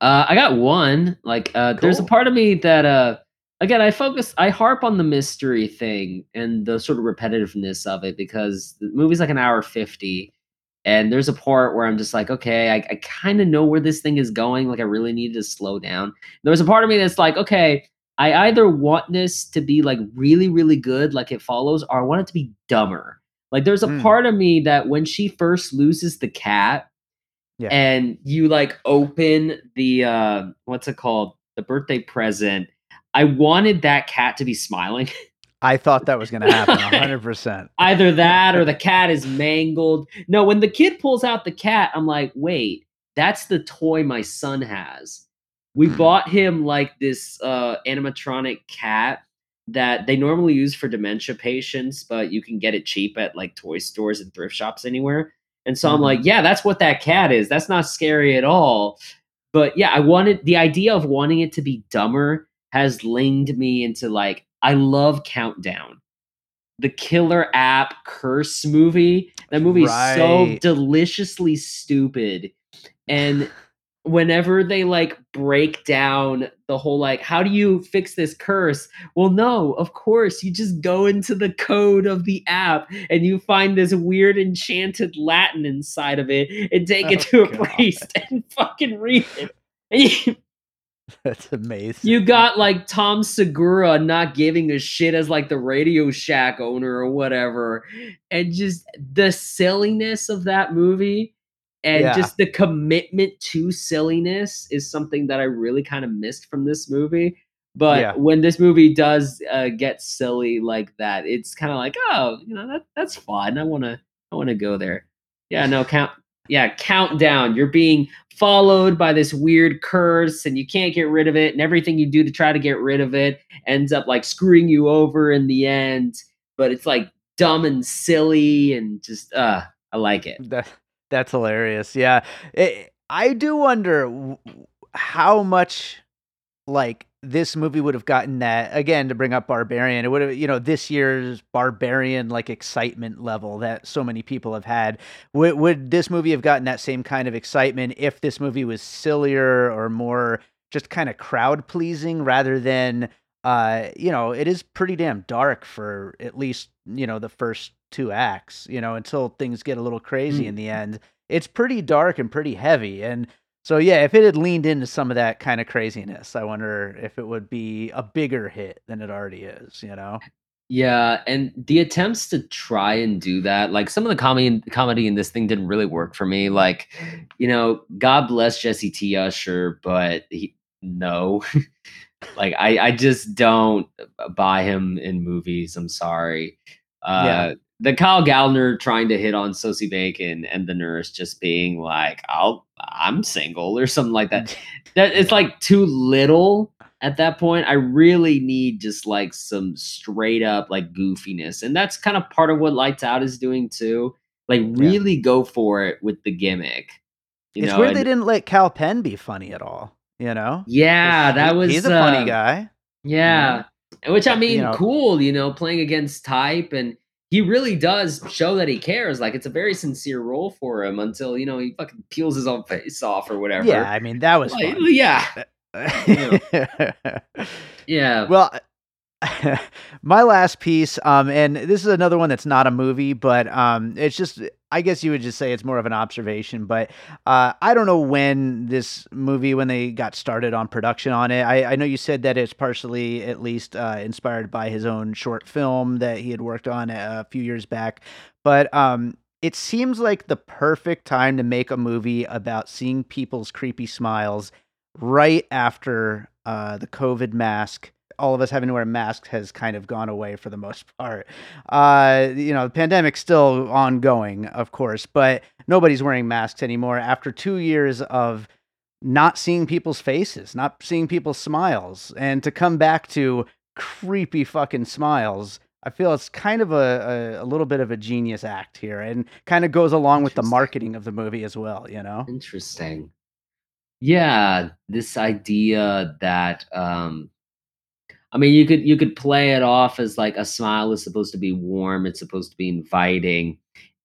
Uh, I got one. Like, uh, cool. There's a part of me that, uh, again, I focus, I harp on the mystery thing and the sort of repetitiveness of it because the movie's like an hour fifty. And there's a part where I'm just like, okay, I, I kind of know where this thing is going. Like, I really need to slow down. There's a part of me that's like, okay, I either want this to be like really, really good, like It Follows, or I want it to be dumber. Like, there's a mm. part of me that when she first loses the cat, yeah. and you like open the uh, what's it called, the birthday present, I wanted that cat to be smiling. I thought that was going to happen, one hundred percent. Either that or the cat is mangled. No, when the kid pulls out the cat, I'm like, wait, that's the toy my son has. We bought him like this uh, animatronic cat that they normally use for dementia patients, but you can get it cheap at like toy stores and thrift shops anywhere. And so mm-hmm. I'm like, yeah, that's what that cat is. That's not scary at all. But yeah, I wanted the idea of wanting it to be dumber has linked me into like, I love Countdown, the killer app curse movie. That movie right. is so deliciously stupid. And whenever they like break down the whole, like, how do you fix this curse? Well, no, of course, you just go into the code of the app and you find this weird enchanted Latin inside of it and take oh, it to God. a priest and fucking read it. And you, that's amazing. You got like Tom Segura not giving a shit as like the Radio Shack owner or whatever. And just the silliness of that movie and yeah. just the commitment to silliness is something that I really kind of missed from this movie. But yeah. when this movie does uh, get silly like that, it's kind of like, oh, you know, that that's fun. I want to I want to go there. Yeah, no, count. Yeah, Countdown. You're being followed by this weird curse and you can't get rid of it. And everything you do to try to get rid of it ends up like screwing you over in the end. But it's like dumb and silly and just, uh, I like it. That, that's hilarious. Yeah. It, I do wonder how much like this movie would have gotten that, again, to bring up Barbarian, it would have, you know, this year's Barbarian like excitement level that so many people have had. Would, would this movie have gotten that same kind of excitement if this movie was sillier or more just kind of crowd pleasing rather than, uh, you know, it is pretty damn dark for at least, you know, the first two acts, you know, until things get a little crazy mm-hmm. in the end. It's pretty dark and pretty heavy. And so, yeah, if it had leaned into some of that kind of craziness, I wonder if it would be a bigger hit than it already is, you know? Yeah, and the attempts to try and do that, like some of the com- comedy in this thing didn't really work for me. Like, you know, God bless Jesse T. Usher, but he, no. Like, I, I just don't buy him in movies. I'm sorry. Uh, yeah. The Kyle Gallner trying to hit on Sosie Bacon and the nurse just being like, I'll, I'm single or something like that. That it's like too little at that point. I really need just like some straight up like goofiness. And that's kind of part of what Lights Out is doing too. Like really yeah. go for it with the gimmick. You it's know, weird and, they didn't let Cal Penn be funny at all, you know? Yeah, that he, was... He's a uh, funny guy. Yeah, you know? Which I mean, you know, cool, you know, playing against type. And he really does show that he cares. Like, it's a very sincere role for him until, you know, he fucking peels his own face off or whatever. Yeah, I mean, that was like, yeah. Yeah. Well... My last piece, um, and this is another one that's not a movie, but um, it's just, I guess you would just say it's more of an observation, but uh, I don't know when this movie, when they got started on production on it. I, I know you said that it's partially at least uh, inspired by his own short film that he had worked on a few years back, but um, it seems like the perfect time to make a movie about seeing people's creepy smiles right after uh, the COVID mask. All of us having to wear masks has kind of gone away for the most part. Uh, you know, the pandemic's still ongoing, of course, but nobody's wearing masks anymore. After two years of not seeing people's faces, not seeing people's smiles, and to come back to creepy fucking smiles, I feel it's kind of a, a, a little bit of a genius act here, and kind of goes along with the marketing of the movie as well, you know? Interesting. Yeah, this idea that... Um... I mean, you could you could play it off as like a smile is supposed to be warm. It's supposed to be inviting.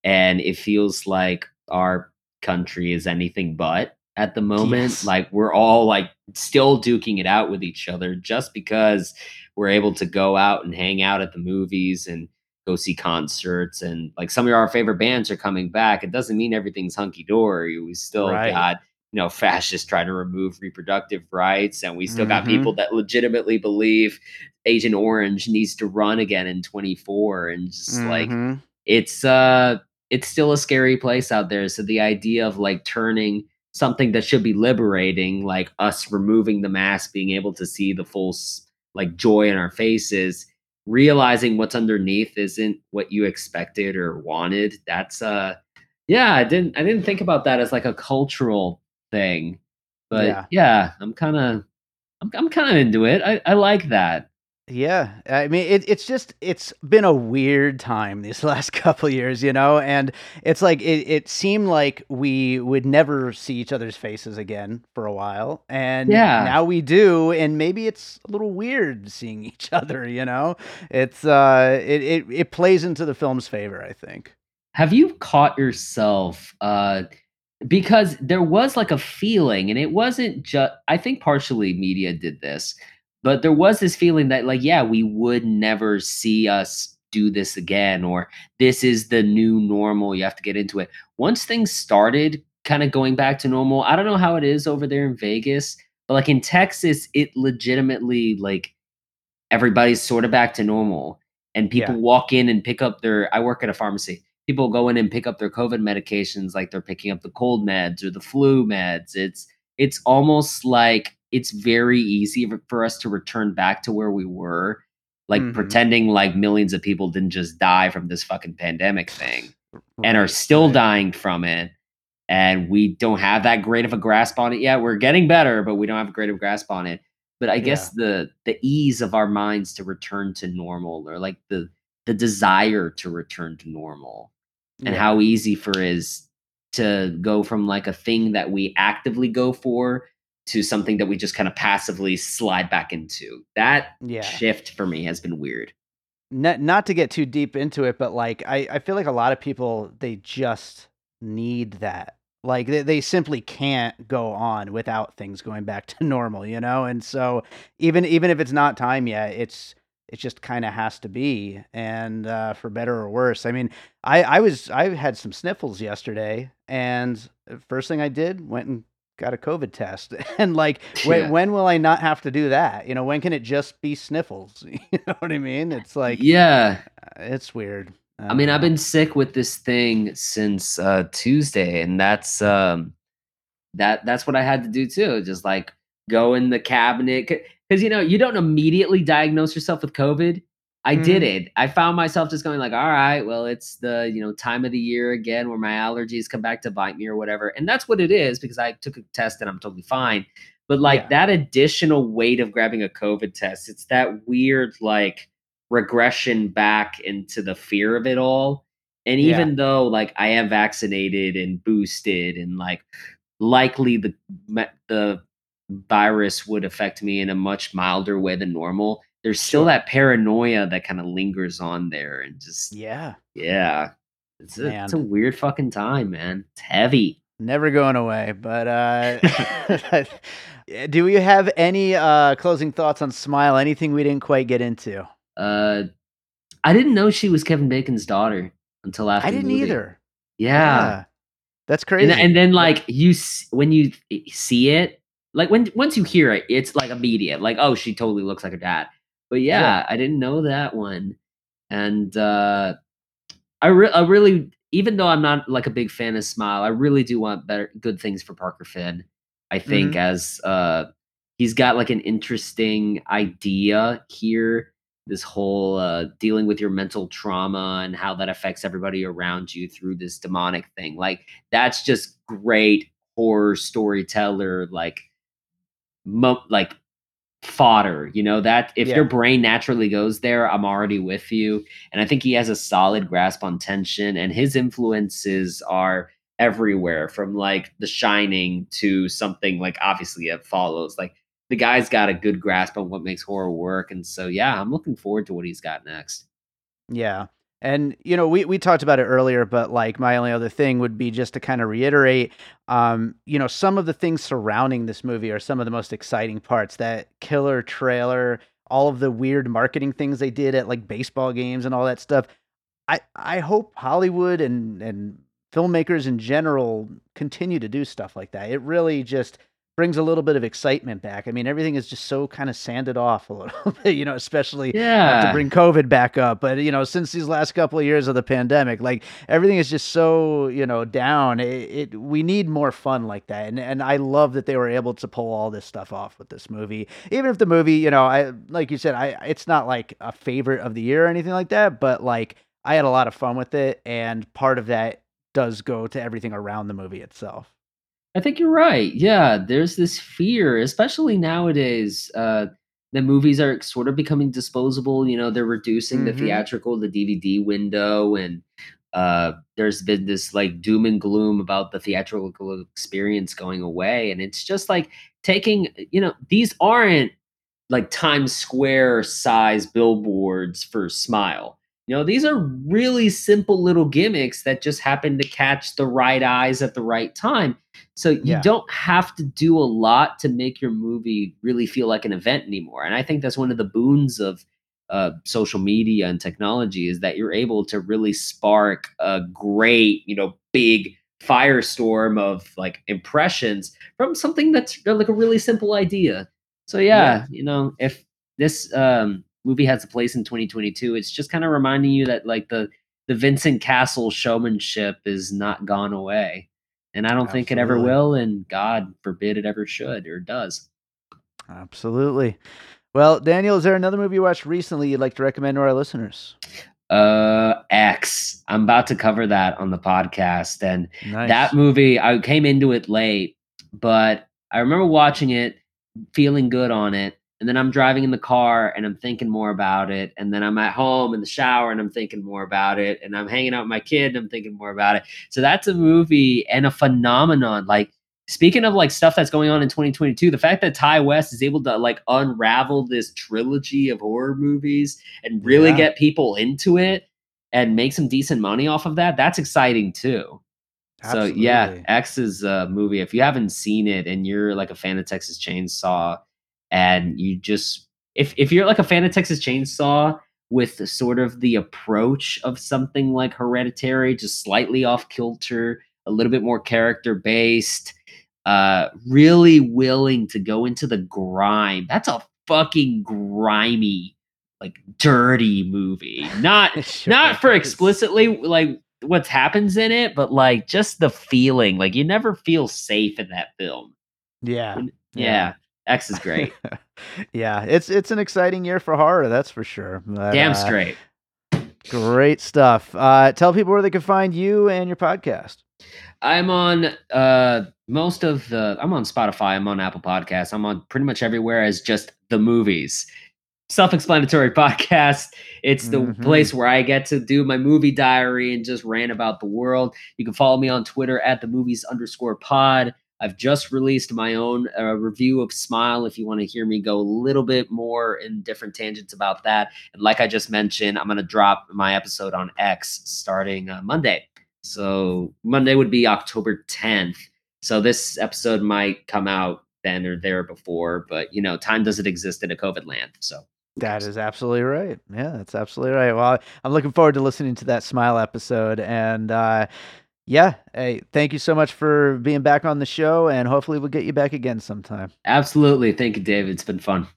And it feels like our country is anything but at the moment. Yes. Like we're all like still duking it out with each other just because we're able to go out and hang out at the movies and go see concerts. And like some of our favorite bands are coming back. It doesn't mean everything's hunky-dory. We still right. got... You know, fascists trying to remove reproductive rights, and we still mm-hmm. got people that legitimately believe Agent Orange needs to run again in twenty-four, and just mm-hmm. like it's uh it's still a scary place out there. So the idea of like turning something that should be liberating, like us removing the mask, being able to see the full like joy in our faces, realizing what's underneath isn't what you expected or wanted. That's uh yeah, I didn't I didn't think about that as like a cultural thing, but yeah, yeah i'm kind of i'm, I'm kind of into it. I, I like that. Yeah, I mean it, it's just it's been a weird time these last couple of years, you know, and it's like it, it seemed like we would never see each other's faces again for a while, and yeah, now we do, and maybe it's a little weird seeing each other, you know. It's uh it it, it plays into the film's favor, I think. Have you caught yourself uh because there was like a feeling, and it wasn't just, I think partially media did this, but there was this feeling that like, yeah, we would never see us do this again, or this is the new normal. You have to get into it. Once things started kind of going back to normal, I don't know how it is over there in Vegas, but like in Texas, it legitimately like everybody's sort of back to normal, and people yeah. walk in and pick up their, I work at a pharmacy. People go in and pick up their COVID medications like they're picking up the cold meds or the flu meds. It's it's almost like it's very easy for us to return back to where we were, like mm-hmm. pretending like millions of people didn't just die from this fucking pandemic thing right. and are still dying from it. And we don't have that great of a grasp on it yet. We're getting better, but we don't have a great of a grasp on it. But I yeah. guess the the ease of our minds to return to normal, or like the the desire to return to normal. And yeah. how easy for is to go from like a thing that we actively go for to something that we just kind of passively slide back into. That yeah. shift for me has been weird. Not, not to get too deep into it, but like I, I feel like a lot of people, they just need that. Like they, they simply can't go on without things going back to normal, you know? And so even even if it's not time yet, it's it just kind of has to be. And uh, for better or worse, I mean, I, I was, I had some sniffles yesterday, and the first thing I did, went and got a COVID test. And like, yeah. when, when will I not have to do that? You know, when can it just be sniffles? You know what I mean? It's like, yeah, it's weird. I, I mean, know. I've been sick with this thing since uh, Tuesday, and that's um, that, that's what I had to do too. Just like go in the cabinet. Because, you know, you don't immediately diagnose yourself with COVID. I mm. did it. I found myself just going like, all right, well, it's the, you know, time of the year again where my allergies come back to bite me or whatever. And that's what it is, because I took a test and I'm totally fine. But like yeah. that additional weight of grabbing a COVID test, it's that weird like regression back into the fear of it all. And even yeah. though like I am vaccinated and boosted and like likely the the virus would affect me in a much milder way than normal, there's still sure. that paranoia that kind of lingers on there, and just yeah, yeah. It's a, it's a weird fucking time, man. It's heavy. Never going away. But uh, do you have any uh, closing thoughts on Smile? Anything we didn't quite get into? Uh, I didn't know she was Kevin Bacon's daughter until after. I didn't the movie. either. Yeah. yeah, that's crazy. And, and then, like you, when you see it, like when once you hear it, it's like immediate. Like, oh, she totally looks like her dad. But yeah, yeah. I didn't know that one, and. uh I, re- I really, even though I'm not like a big fan of Smile, I really do want better, good things for Parker Finn. I think mm-hmm. as uh, he's got like an interesting idea here, this whole uh, dealing with your mental trauma and how that affects everybody around you through this demonic thing. Like that's just great horror storyteller, like, mo- like fodder, you know, that if yeah. your brain naturally goes there, I'm already with you. And I think he has a solid grasp on tension, and his influences are everywhere, from like The Shining to something like obviously It Follows. Like the guy's got a good grasp on what makes horror work, and so yeah, I'm looking forward to what he's got next. Yeah. And, you know, we, we talked about it earlier, but like my only other thing would be just to kind of reiterate, um, you know, some of the things surrounding this movie are some of the most exciting parts. That killer trailer, all of the weird marketing things they did at like baseball games and all that stuff. I, I hope Hollywood and, and filmmakers in general continue to do stuff like that. It really just brings a little bit of excitement back. I mean, everything is just so kind of sanded off a little bit, you know, especially yeah. to bring COVID back up. But, you know, since these last couple of years of the pandemic, like everything is just so, you know, down. It, it we need more fun like that. And and I love that they were able to pull all this stuff off with this movie. Even if the movie, you know, I like you said, I it's not like a favorite of the year or anything like that, but like I had a lot of fun with it. And part of that does go to everything around the movie itself. I think you're right. Yeah, there's this fear, especially nowadays, uh, that movies are sort of becoming disposable. You know, they're reducing mm-hmm. the theatrical, the D V D window, and uh, there's been this like doom and gloom about the theatrical experience going away. And it's just like taking, you know, these aren't like Times Square size billboards for Smile. You know, these are really simple little gimmicks that just happen to catch the right eyes at the right time. So you yeah. don't have to do a lot to make your movie really feel like an event anymore. And I think that's one of the boons of uh, social media and technology, is that you're able to really spark a great, you know, big firestorm of like impressions from something that's like a really simple idea. So yeah, yeah. you know, if this um, movie has a place in twenty twenty-two, it's just kind of reminding you that like the, the Vincent Castle showmanship is not gone away. And I don't Absolutely. think it ever will, and God forbid it ever should or does. Absolutely. Well, Daniel, is there another movie you watched recently you'd like to recommend to our listeners? Uh, X. I'm about to cover that on the podcast. And nice. that movie, I came into it late, but I remember watching it, feeling good on it. And then I'm driving in the car and I'm thinking more about it. And then I'm at home in the shower and I'm thinking more about it. And I'm hanging out with my kid and I'm thinking more about it. So that's a movie and a phenomenon. Like, speaking of like stuff that's going on in twenty twenty-two, the fact that Ty West is able to like unravel this trilogy of horror movies and really yeah. get people into it and make some decent money off of that, that's exciting too. Absolutely. So yeah, X is a movie. If you haven't seen it and you're like a fan of Texas Chainsaw, and you just, if if you're like a fan of Texas Chainsaw with sort of the approach of something like Hereditary, just slightly off kilter, a little bit more character based, uh, really willing to go into the grime. That's a fucking grimy, like dirty movie. Not sure not for explicitly like what happens in it, but like just the feeling. Like you never feel safe in that film. Yeah. When, yeah. yeah. X is great. yeah, it's it's an exciting year for horror, that's for sure. But, Damn straight. Uh, great stuff. Uh, tell people where they can find you and your podcast. I'm on uh, most of the... I'm on Spotify. I'm on Apple Podcasts. I'm on pretty much everywhere as just The Movies. Self-explanatory podcast. It's the mm-hmm. place where I get to do my movie diary and just rant about the world. You can follow me on Twitter at the movies underscore pod. I've just released my own uh, review of Smile if you want to hear me go a little bit more in different tangents about that. And like I just mentioned, I'm going to drop my episode on X starting uh, Monday. So Monday would be October tenth. So this episode might come out then or there before, but you know, time doesn't exist in a COVID land. So that is absolutely right. Yeah, that's absolutely right. Well, I'm looking forward to listening to that Smile episode. And, uh, yeah. Hey, thank you so much for being back on the show, and hopefully we'll get you back again sometime. Absolutely. Thank you, David. It's been fun.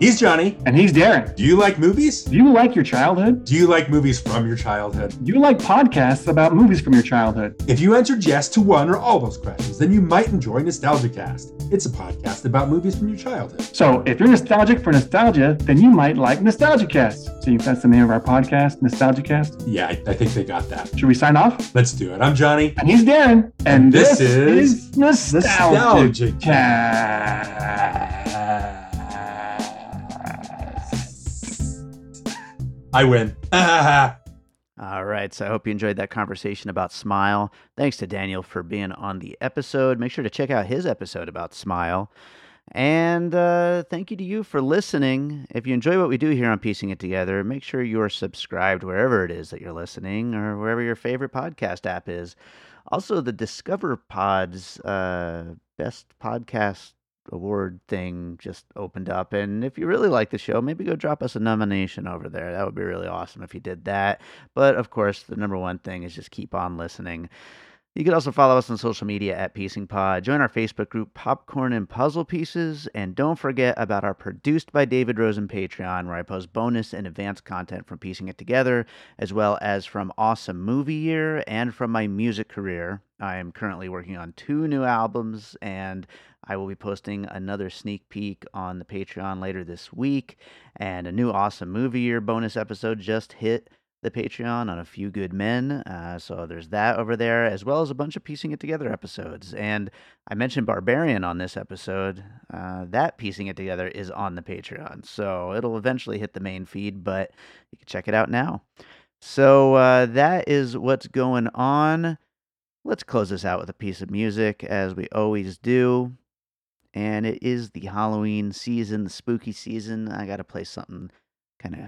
He's Johnny. And he's Darren. Do you like movies? Do you like your childhood? Do you like movies from your childhood? Do you like podcasts about movies from your childhood? If you answered yes to one or all those questions, then you might enjoy NostalgiaCast. It's a podcast about movies from your childhood. So if you're nostalgic for nostalgia, then you might like NostalgiaCast. So that's the name of our podcast, NostalgiaCast? Yeah, I, I think they got that. Should we sign off? Let's do it. I'm Johnny. And he's Darren. And, and this, this is NostalgiaCast. NostalgiaCast. I win. All right. So I hope you enjoyed that conversation about Smile. Thanks to Daniel for being on the episode. Make sure to check out his episode about Smile. And uh, thank you to you for listening. If you enjoy what we do here on Piecing It Together, make sure you're subscribed wherever it is that you're listening or wherever your favorite podcast app is. Also, the Discover Pod's uh, best podcast award thing just opened up, and if you really like the show, maybe go drop us a nomination over there. That would be really awesome if you did that. But of course, the number one thing is just keep on listening. You can also follow us on social media at Piecing Pod. Join our Facebook group Popcorn and Puzzle Pieces, and don't forget about our Produced by David Rosen Patreon, where I post bonus and advanced content from Piecing It Together, as well as from Awesome Movie Year and from my music career. I am currently working on two new albums, and I will be posting another sneak peek on the Patreon later this week, and a new Awesome Movie Year bonus episode just hit the Patreon on A Few Good Men, uh, so there's that over there, as well as a bunch of Piecing It Together episodes. And I mentioned Barbarian on this episode. Uh, that Piecing It Together is on the Patreon, so it'll eventually hit the main feed, but you can check it out now. So uh, that is what's going on. Let's close this out with a piece of music, as we always do. And it is the Halloween season, the spooky season. I got to play something kind of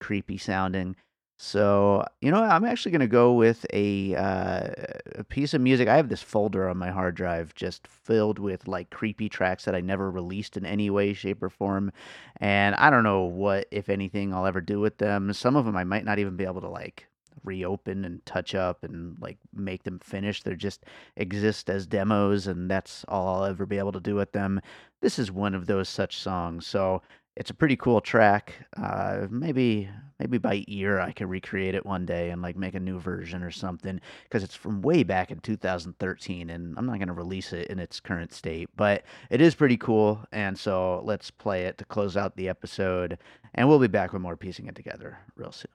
creepy sounding. So, you know, I'm actually going to go with a, uh, a piece of music. I have this folder on my hard drive just filled with, like, creepy tracks that I never released in any way, shape, or form. And I don't know what, if anything, I'll ever do with them. Some of them I might not even be able to, like, reopen and touch up and like make them finish. They just exist as demos, and that's all I'll ever be able to do with them. This is one of those such songs, so it's a pretty cool track. Uh, maybe maybe by ear I could recreate it one day and like make a new version or something, because it's from way back in two thousand thirteen, and I'm not going to release it in its current state, but it is pretty cool, and so let's play it to close out the episode, and we'll be back with more Piecing It Together real soon.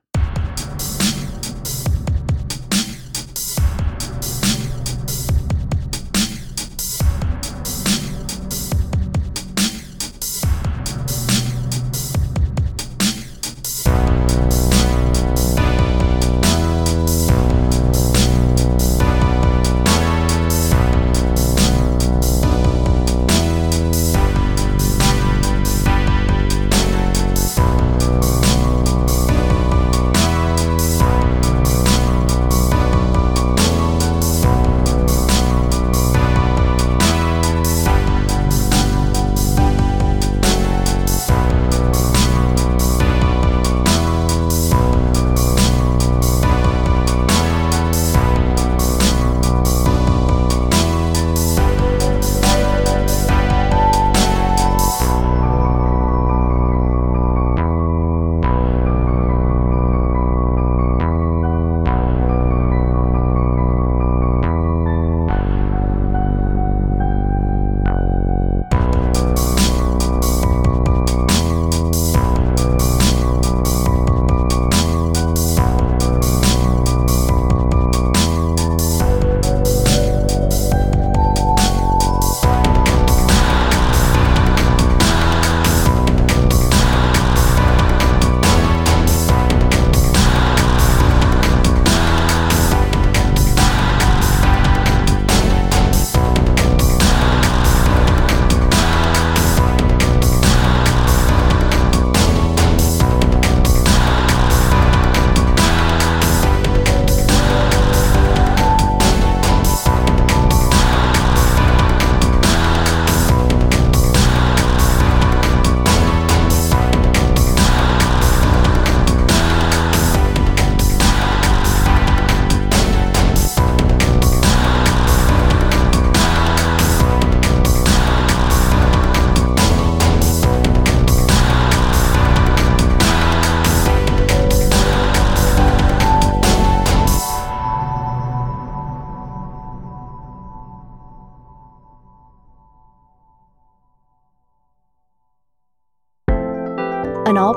an All